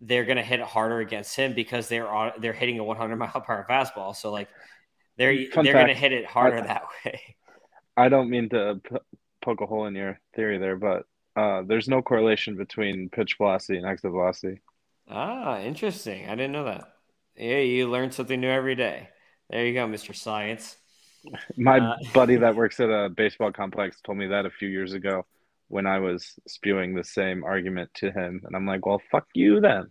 they're going to hit it harder against him because they're on, they're hitting a one hundred mile per hour fastball. So like they're, Fun they're going to hit it harder I, that way. I don't mean to p- poke a hole in your theory there, but uh, there's no correlation between pitch velocity and exit velocity. Ah, interesting. I didn't know that. Yeah, you learn something new every day. There you go, Mister Science. My uh, buddy that works at a baseball complex told me that a few years ago when I was spewing the same argument to him. And I'm like, well, fuck you then.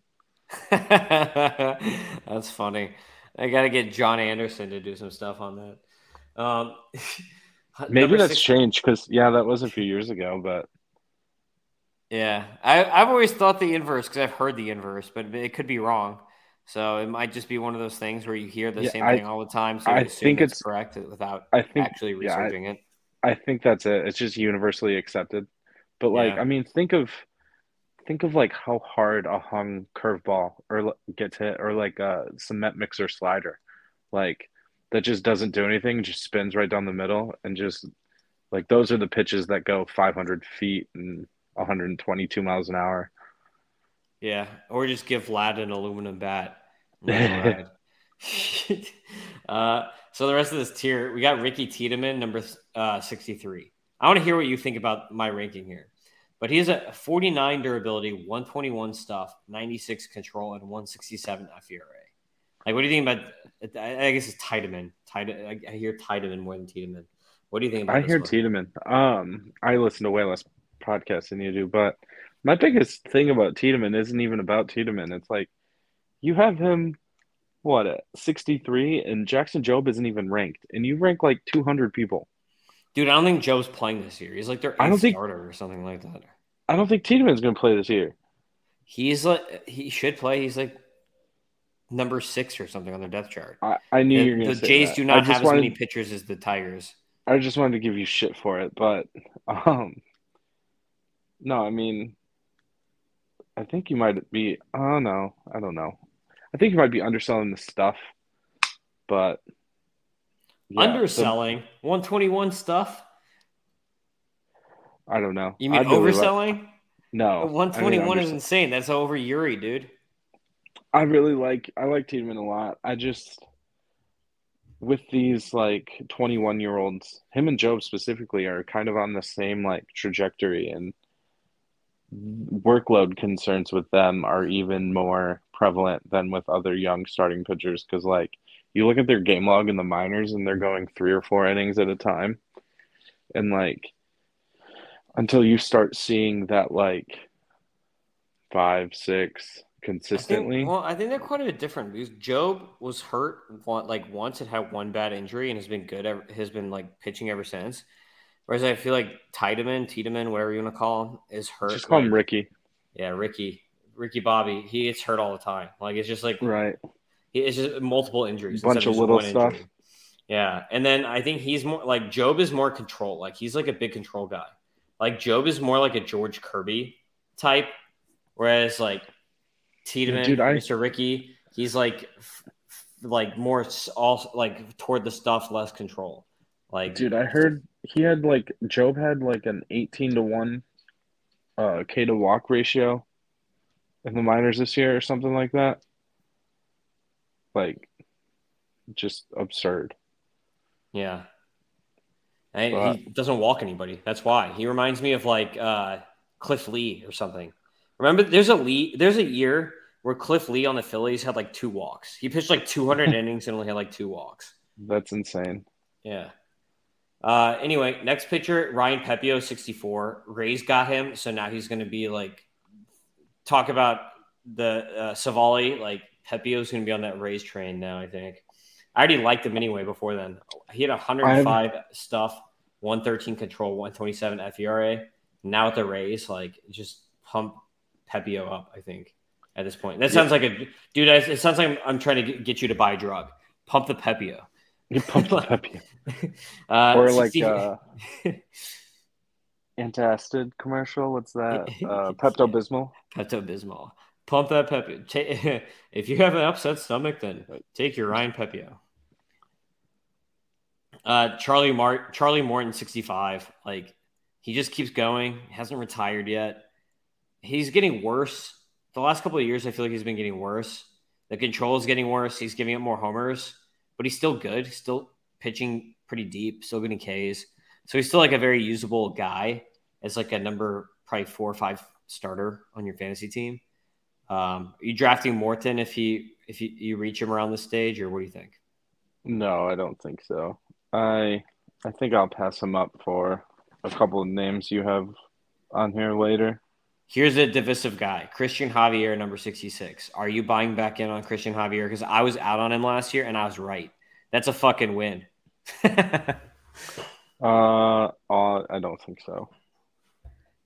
That's funny. I got to get John Anderson to do some stuff on that. Um, Maybe that's six- changed because, yeah, that was a few years ago, but. Yeah, I, I've always thought the inverse because I've heard the inverse, but it could be wrong. So it might just be one of those things where you hear the yeah, same I, thing all the time. So you I think it's, it's correct without I think, actually researching yeah, I, it. I think that's it. It's just universally accepted. But like, yeah. I mean, think of, think of like how hard a hung curveball or gets hit or like a cement mixer slider, like that just doesn't do anything. Just spins right down the middle. And just like, those are the pitches that go five hundred feet and one hundred twenty-two miles an hour. Yeah, or just give Vlad an aluminum bat. uh, so the rest of this tier, we got Ricky Tiedemann, number uh, sixty-three. I want to hear what you think about my ranking here. But he has a forty-nine durability, one twenty-one stuff, ninety-six control, and one sixty-seven F E R A. Like, what do you think about? I guess it's Tiedemann. Tiedemann. I hear Tiedemann more than Tiedemann. What do you think about? I this hear one? Tiedemann. Um, I listen to way less podcasts than you do, but my biggest thing about Tiedemann isn't even about Tiedemann. It's like you have him, what, at sixty-three, and Jackson Jobe isn't even ranked, and you rank like two hundred people. Dude, I don't think Jobe's playing this year. He's like their eighth starter or something like that. I don't think Tiedemann's going to play this year. He's like he should play. He's like number six or something on their depth chart. I, I knew the, you were going to say that. The Jays do not have wanted, as many pitchers as the Tigers. I just wanted to give you shit for it, but um, no, I mean, I think you might be. Oh no, I don't know. I think you might be underselling the stuff, but. Yeah, underselling the, one twenty-one stuff. I don't know. You mean overselling? Really like, no, one twenty-one I mean, is insane. That's over Eury, dude. I really like. I like Tiedemann a lot. I just with these like twenty-one year olds, him and Jobe specifically are kind of on the same like trajectory, and workload concerns with them are even more prevalent than with other young starting pitchers because like. You look at their game log in the minors, and they're going three or four innings at a time. And, like, until you start seeing that, like, five, six consistently. I think, well, I think they're quite a bit different. Because Jobe was hurt, like, once and had one bad injury and has been good ever, has been, like, pitching ever since. Whereas I feel like Tiedemann, Tiedemann, whatever you want to call him, is hurt. Just call like, him Ricky. Yeah, Ricky. Ricky Bobby. He gets hurt all the time. Like, it's just, like – right. It's just multiple injuries. A bunch of little stuff. Injury. Yeah. And then I think he's more like Jobe is more control. Like he's like a big control guy. Like Jobe is more like a George Kirby type. Whereas like Tiedemann, Dude, I... Mister Ricky, he's like, like more all like toward the stuff, less control. Like, Dude, I heard he had like Jobe had like an eighteen to one uh, K to walk ratio in the minors this year or something like that. Like, just absurd. Yeah. And but, he doesn't walk anybody. That's why. He reminds me of, like, uh, Cliff Lee or something. Remember, there's a Lee, there's a year where Cliff Lee on the Phillies had, like, two walks. He pitched, like, two hundred innings and only had, like, two walks. That's insane. Yeah. Uh, anyway, next pitcher, Ryan Pepio, sixty-four. Rays got him, so now he's going to be, like, talk about the uh, Savali, like, Pepio's going to be on that Rays train now, I think. I already liked him anyway before then. He had one oh five stuff, one thirteen control, one twenty-seven F E R A. Now at the Rays, like, just pump Pepio up, I think, at this point. That sounds yeah. like a – dude, it sounds like I'm, I'm trying to get you to buy a drug. Pump the Pepio. You pump the Pepio. uh, or like uh, antacid commercial. What's that? Uh, Pepto-Bismol? Pepto-Bismol. Pump that Pepio. If you have an upset stomach, then take your Ryan Pepio. Uh, Charlie Mart, Charlie Morton, sixty-five. Like he just keeps going. Hasn't retired yet. He's getting worse. The last couple of years, I feel like he's been getting worse. The control is getting worse. He's giving up more homers, but he's still good. He's still pitching pretty deep. Still getting Ks. So he's still like a very usable guy as like a number probably four or five starter on your fantasy team. Um, are you drafting Morton if he if you, you reach him around this stage, or what do you think? No, I don't think so. I I think I'll pass him up for a couple of names you have on here later. Here's a divisive guy, Christian Javier, number sixty-six. Are you buying back in on Christian Javier? Because I was out on him last year, and I was right. That's a fucking win. uh, uh, I don't think so.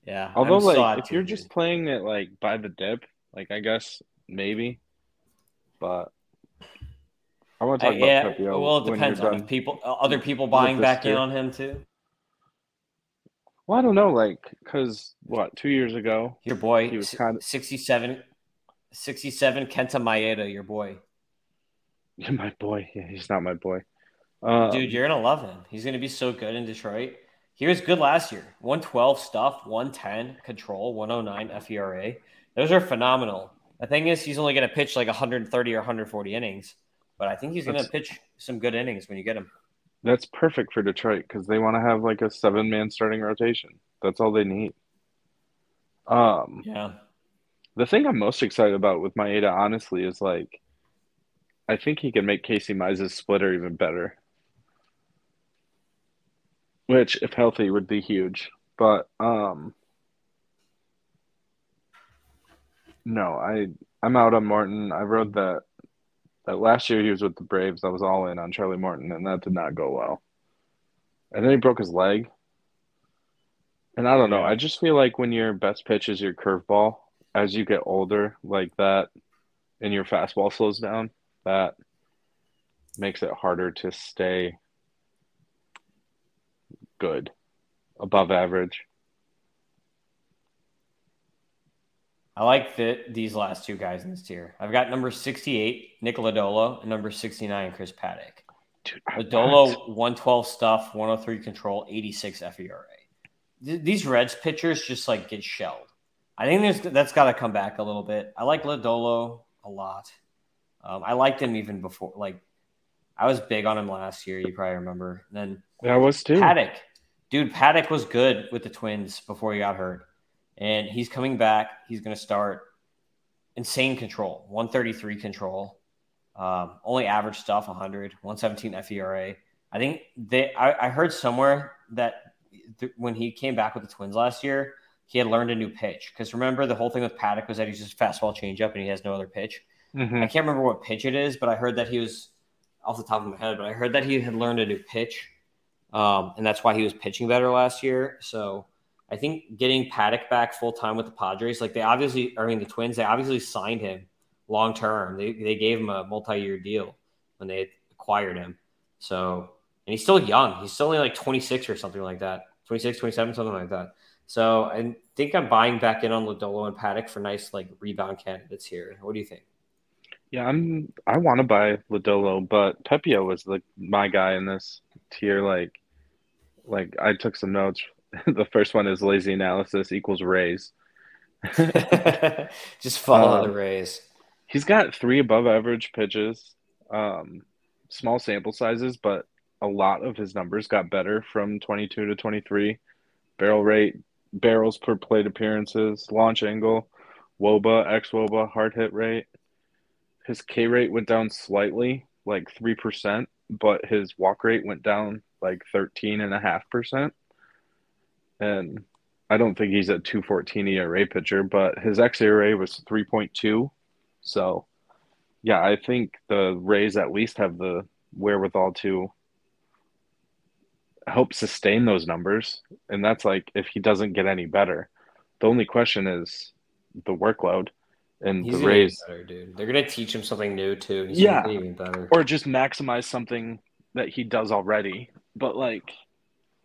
Yeah. Although, I'm like, if you're good. Just playing it like by the dip. Like, I guess maybe, but I want to talk uh, about yeah, Pepio. Well, it depends on if people, other people buying back too. in on him too. Well, I don't know, like, because, what, two years ago? Your boy, he was kind of... sixty-seven, sixty-seven Kenta Maeda, your boy. Yeah, my boy. Yeah, he's not my boy. Uh, Dude, you're going to love him. He's going to be so good in Detroit. He was good last year. one twelve stuff, one ten control, one oh nine F E R A. Those are phenomenal. The thing is, he's only going to pitch like one thirty or one forty innings, but I think he's going to pitch some good innings when you get him. That's perfect for Detroit because they want to have like a seven-man starting rotation. That's all they need. Um, yeah. The thing I'm most excited about with Maeda, honestly, is like I think he can make Casey Mize's splitter even better, which, if healthy, would be huge. But um, no, I I'm out on Morton. I rode that that last year he was with the Braves. I was all in on Charlie Morton, and that did not go well. And then he broke his leg. And I don't know. I just feel like when your best pitch is your curveball, as you get older, like that, and your fastball slows down, that makes it harder to stay good, above average. I like the, these last two guys in this tier. I've got number sixty-eight, Nick Lodolo, and number sixty-nine, Chris Paddock. Dude, Lodolo, one twelve stuff, one oh three control, eighty-six F E R A. These Reds pitchers just, like, get shelled. I think there's, that's got to come back a little bit. I like Lodolo a lot. Um, I liked him even before. Like, I was big on him last year. You probably remember. And then yeah, I was too. Paddock. Dude, Paddock was good with the Twins before he got hurt. And he's coming back. He's going to start. Insane control. one thirty-three control. Um, only average stuff, one hundred. one seventeen F E R A. I think they. I, I heard somewhere that when he came back with the Twins last year, he had learned a new pitch. Because remember, the whole thing with Paddock was that he's just fastball changeup and he has no other pitch. Mm-hmm. I can't remember what pitch it is, but I heard that he was off the top of my head, but I heard that he had learned a new pitch. Um, and that's why he was pitching better last year. So I think getting Paddock back full time with the Padres, like they obviously, I mean, the Twins, they obviously signed him long term. They, they gave him a multi-year deal when they acquired him. So, and he's still young. He's still only like twenty-six or something like that. twenty-six, twenty-seven, something like that. So I think I'm buying back in on Lodolo and Paddock for nice like rebound candidates here. What do you think? Yeah, I'm. I want to buy Lodolo, but Pepio was like my guy in this tier. Like, like I took some notes. The first one is lazy analysis equals Rays. Just follow um, the Rays. He's got three above average pitches, um, small sample sizes, but a lot of his numbers got better from twenty-two to twenty-three. Barrel rate, barrels per plate appearances, launch angle, W O B A, ex-W O B A, hard hit rate. His K rate went down slightly, like three percent, but his walk rate went down like thirteen point five percent. And I don't think he's a two fourteen E R A pitcher, but his X E R A was three point two. So, yeah, I think the Rays at least have the wherewithal to help sustain those numbers, and that's like if he doesn't get any better. The only question is the workload and he's the Rays. Better, dude. They're gonna teach him something new too. He's yeah, even better, or just maximize something that he does already. But like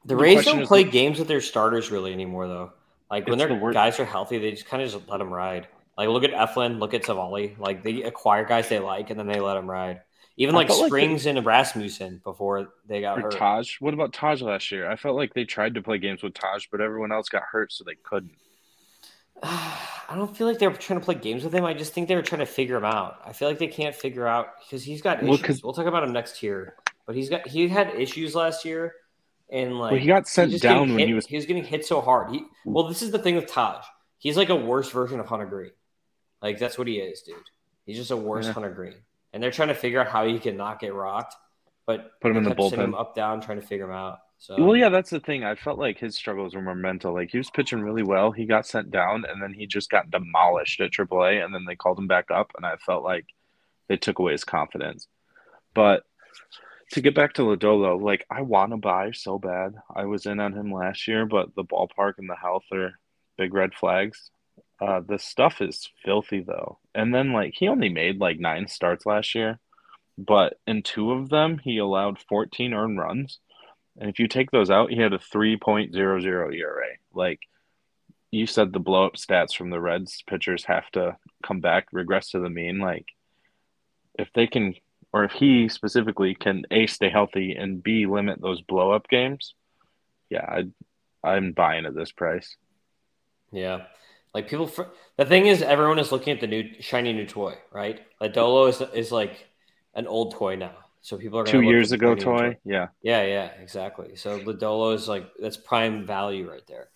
the, the Rays don't play like, games with their starters really anymore, though. Like when their the guys are healthy, they just kind of just let them ride. Like look at Eflin, look at Savali. Like they acquire guys they like, and then they let them ride. Even like Springs like they, and Rasmussen before they got hurt. Taj. What about Taj last year? I felt like they tried to play games with Taj, but everyone else got hurt, so they couldn't. I don't feel like they were trying to play games with him. I just think they were trying to figure him out. I feel like they can't figure out because he's got well, issues. We'll talk about him next year. But he's got he had issues last year, and like well, he got sent he down when hit. he was he was getting hit so hard. He well, this is the thing with Taj. He's like a worse version of Hunter Green. Like that's what he is, dude. He's just a worse yeah. Hunter Green. And they're trying to figure out how he can not get rocked, but put him in the bullpen, him up down, trying to figure him out. So, well, yeah, that's the thing. I felt like his struggles were more mental. Like he was pitching really well, he got sent down, and then he just got demolished at triple A, and then they called him back up, and I felt like they took away his confidence. But to get back to Lodolo, like I want to buy so bad. I was in on him last year, but the ballpark and the health are big red flags. Uh, the stuff is filthy, though. And then, like, he only made, like, nine starts last year. But in two of them, he allowed fourteen earned runs. And if you take those out, he had a three point oh oh E R A. Like, you said the blow-up stats from the Reds pitchers have to come back, regress to the mean. Like, if they can – or if he specifically can, A, stay healthy, and B, limit those blow-up games, yeah, I'd, I'm buying at this price. Yeah. Like people, fr- the thing is, everyone is looking at the new shiny new toy, right? Lodolo is is like an old toy now, so people are gonna two look years at ago toy. toy, yeah, yeah, yeah, exactly. So Lodolo is like that's prime value right there.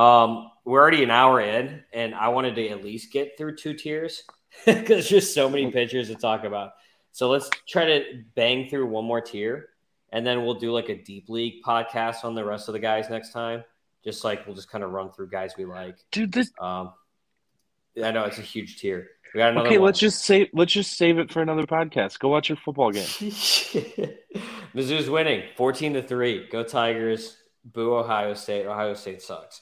Um, we're already an hour in, and I wanted to at least get through two tiers because there's just so many pitchers to talk about. So let's try to bang through one more tier, and then we'll do like a deep league podcast on the rest of the guys next time. Just like we'll just kind of run through guys we like. Dude, this um, I know it's a huge tier. We got another okay, one. let's just save let's just save it for another podcast. Go watch your football game. Mizzou's winning fourteen to three. Go Tigers. Boo Ohio State. Ohio State sucks.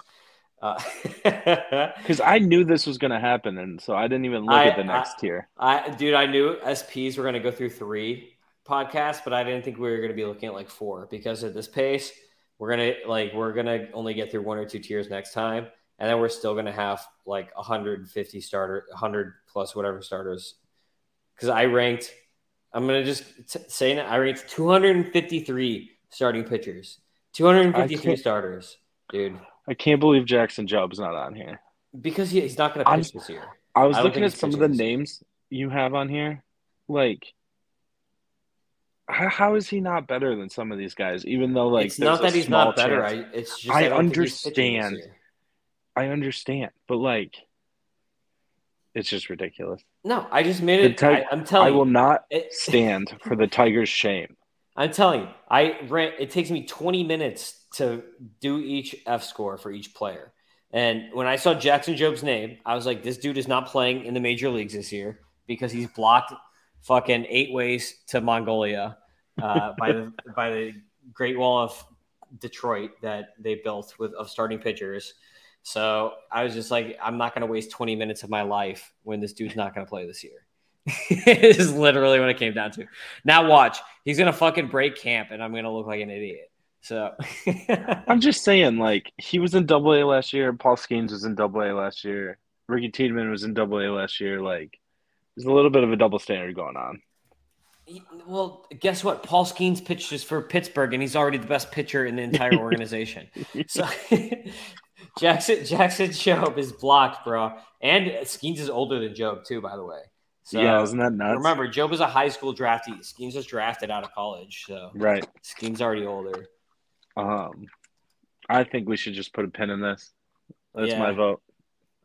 Because uh, I knew this was going to happen, and so I didn't even look I, at the next I, tier. I, dude, I knew S Ps were going to go through three podcasts, but I didn't think we were going to be looking at like four, because at this pace, we're gonna like we're gonna only get through one or two tiers next time, and then we're still gonna have like one hundred fifty starter, one hundred plus whatever starters. Because I ranked, I'm gonna just t- say that I ranked two hundred fifty-three starting pitchers, two hundred fifty-three starters, dude. I can't believe Jackson Jubb's not on here, because he, he's not going to pitch I'm, this year. I was I looking at some of the names you have on here. Like, how, how is he not better than some of these guys? Even though, like, it's not that he's not better. I, it's just I, I understand. I understand, but like, it's just ridiculous. No, I just made it. Tig- I, I'm telling you, I will not it, stand for the Tigers' shame. I'm telling you, I ran, it takes me twenty minutes to do each F score for each player. And when I saw Jackson Jubb's name, I was like, this dude is not playing in the major leagues this year because he's blocked fucking eight ways to Mongolia uh, by the by the Great Wall of Detroit that they built with of starting pitchers. So I was just like, I'm not going to waste twenty minutes of my life when this dude's not going to play this year. This is literally what it came down to. Now watch. He's going to fucking break camp, and I'm going to look like an idiot. So I'm just saying, like, he was in Double A last year. Paul Skeens was in Double A last year. Ricky Tiedemann was in Double A last year. Like, there's a little bit of a double standard going on. Well, guess what? Paul Skeens pitched just for Pittsburgh, and he's already the best pitcher in the entire organization. So Jackson Jackson Jobe is blocked, bro. And Skeens is older than Jobe too, by the way. So, yeah, isn't that nuts? Remember, Jobe is a high school draftee. Skeens was drafted out of college, so right. Skeens already older. Um, I think we should just put a pin in this. That's yeah. my vote.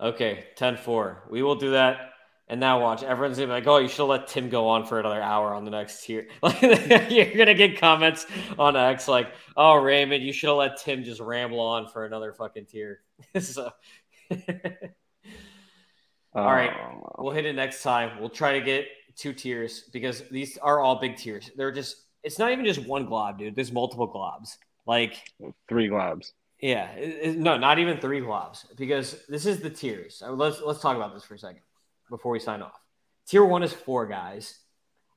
Okay, ten four. We will do that. And now watch. Everyone's going to be like, oh, you should have let Tim go on for another hour on the next tier. Like, you're going to get comments on X like, oh, Raymond, you should have let Tim just ramble on for another fucking tier. So, all right. We'll hit it next time. We'll try to get two tiers, because these are all big tiers. They're just – it's not even just one glob, dude. There's multiple globs. Like three globs. Yeah. It, it, no, not even three globs, because this is the tiers. I mean, let's let's talk about this for a second before we sign off. Tier one is four guys.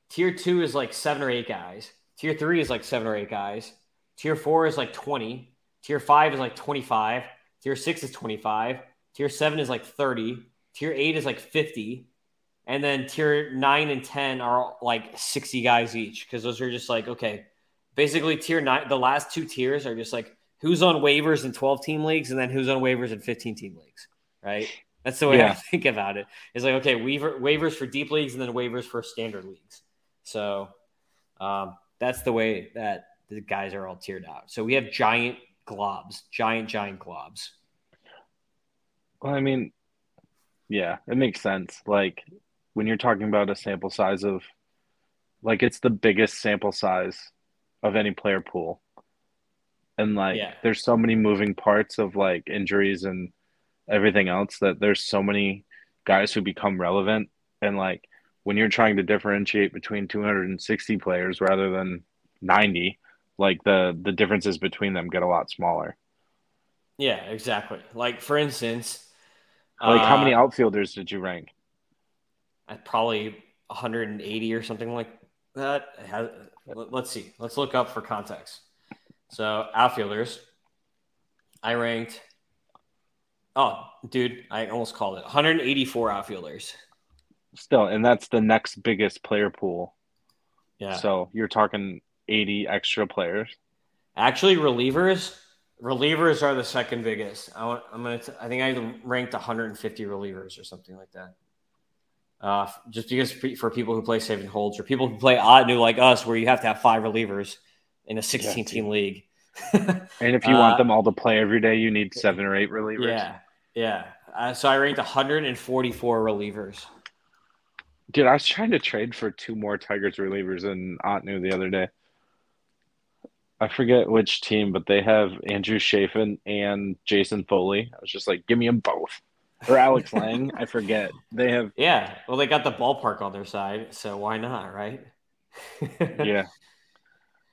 Tier two is like seven or eight guys. Tier three is like seven or eight guys. Tier four is like twenty. Tier five is like twenty-five. Tier six is twenty-five. Tier seven is like thirty. Tier eight is like fifty. And then tier nine and ten are like sixty guys each, because those are just like, okay, basically, tier nine, the last two tiers are just like who's on waivers in twelve-team leagues and then who's on waivers in fifteen-team leagues, right? That's the way yeah. I think about it. It's like, okay, waiver, waivers for deep leagues and then waivers for standard leagues. So um, that's the way that the guys are all tiered out. So we have giant globs, giant, giant globs. Well, I mean, yeah, it makes sense. Like, when you're talking about a sample size of – like, it's the biggest sample size – of any player pool. And like, yeah. there's so many moving parts of like injuries and everything else, that there's so many guys who become relevant. And like, when you're trying to differentiate between two hundred sixty players rather than ninety, like the, the differences between them get a lot smaller. Yeah, exactly. Like, for instance, like uh, how many outfielders did you rank? At probably one hundred eighty or something like that. It has, Let's see. Let's look up for context. So outfielders, I ranked. Oh, dude, I almost called it. one hundred eighty-four outfielders. Still, and that's the next biggest player pool. Yeah. So you're talking eighty extra players. Actually, relievers. Relievers are the second biggest. I want, I'm gonna. T- I think I ranked one hundred fifty relievers or something like that. Uh, just because for people who play save and holds, or people who play odd new like us, where you have to have five relievers in a sixteen-team yeah, league. And if you uh, want them all to play every day, you need seven or eight relievers. Yeah, yeah. Uh, so I ranked one hundred forty-four relievers. Dude, I was trying to trade for two more Tigers relievers in Otnu the other day. I forget which team, but they have Andrew Chafin and Jason Foley. I was just like, give me them both. Or Alex Lang, I forget. They have. Yeah, well, they got the ballpark on their side, so why not, right? Yeah.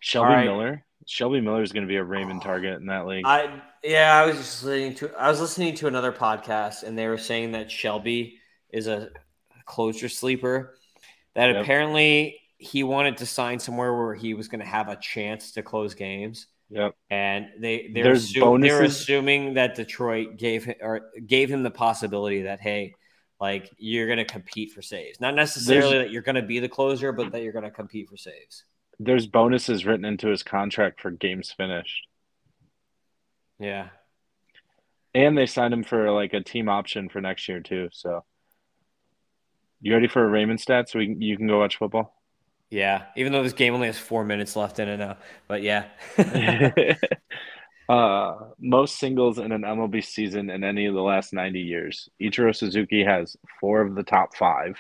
Shelby right. Miller. Shelby Miller is going to be a Raymond oh, target in that league. I yeah, I was just listening to I was listening to another podcast, and they were saying that Shelby is a closer sleeper. That yep. apparently he wanted to sign somewhere where he was going to have a chance to close games. Yep. And they they were assuming, assuming that Detroit gave him, or gave him the possibility that, hey, like, you're going to compete for saves. Not necessarily There's, that you're going to be the closer, but that you're going to compete for saves. There's bonuses written into his contract for games finished. Yeah. And they signed him for, like, a team option for next year, too. So, you ready for a Raymond stat so we can, you can go watch football? Yeah, even though this game only has four minutes left in it now, but yeah. uh, most singles in an M L B season in any of the last ninety years. Ichiro Suzuki has four of the top five.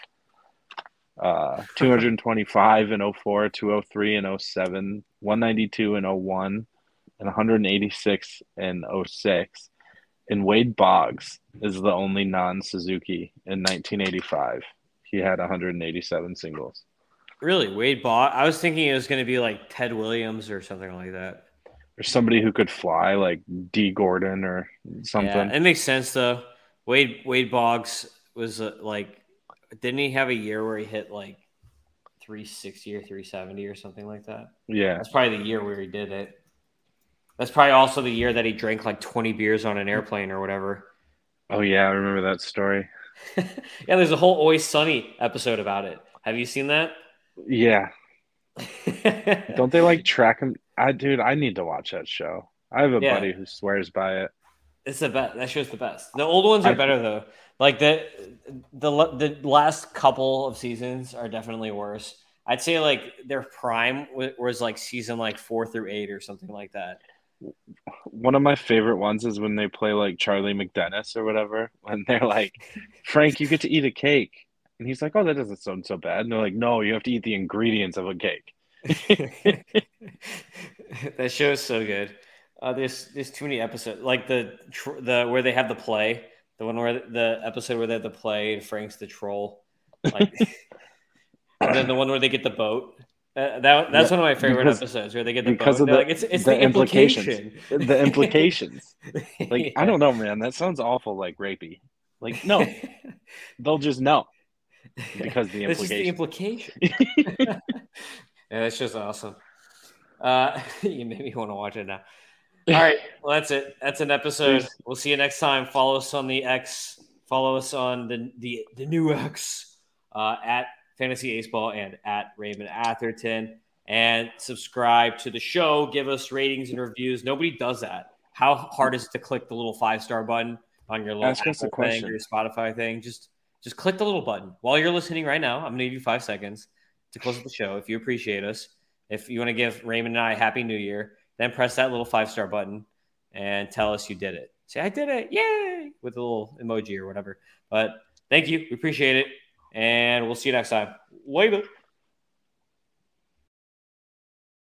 Uh, two hundred twenty-five in oh four, two oh three in oh seven, one ninety-two in oh one, and one eighty-six in oh six. And Wade Boggs is the only non-Suzuki in nineteen eighty-five. He had one hundred eighty-seven singles. Really, Wade Boggs? I was thinking it was going to be like Ted Williams or something like that. Or somebody who could fly, like D. Gordon or something. Yeah, it makes sense, though. Wade Wade Boggs was uh, like, didn't he have a year where he hit like three sixty or three seventy or something like that? Yeah. That's probably the year where he did it. That's probably also the year that he drank like twenty beers on an airplane or whatever. Oh, yeah. I remember that story. Yeah, there's a whole Always Sunny episode about it. Have you seen that? Yeah. Don't they like track him? I dude, I need to watch that show. I have a yeah. buddy who swears by it. It's the best. That show's the best. The old ones are I, better though. Like the the the last couple of seasons are definitely worse. I'd say like their prime was like season like four through eight or something like that. One of my favorite ones is when they play like Charlie McDennis or whatever, when they're like, Frank, you get to eat a cake. And he's like, oh, that doesn't sound so bad. And they're like, no, you have to eat the ingredients of a cake. That show is so good. Uh, there's there's too many episodes. Like the the where they have the play, the one where the episode where they have the play and Frank's the troll, like, and then the one where they get the boat. Uh, that that's yeah, one of my favorite because, episodes where they get the because boat. Of the, like, it's it's the, the implications. Implication. The implications. Like yeah. I don't know, man. That sounds awful. Like rapey. Like no, they'll just know. Because the implication. That's just the implication. Yeah, that's just awesome. Uh, you made me want to watch it now. All right, well, that's it. That's an episode. Cheers. We'll see you next time. Follow us on the X. Follow us on the the, the new X uh, at Fantasy Aceball and at Raymond Atherton. And subscribe to the show. Give us ratings and reviews. Nobody does that. How hard is it to click the little five star button on your little thing or your Spotify thing? Just. Just click the little button. While you're listening right now, I'm going to give you five seconds to close up the show. If you appreciate us, if you want to give Raymond and I a Happy New Year, then press that little five-star button and tell us you did it. Say, I did it. Yay! With a little emoji or whatever. But thank you. We appreciate it. And we'll see you next time. Later.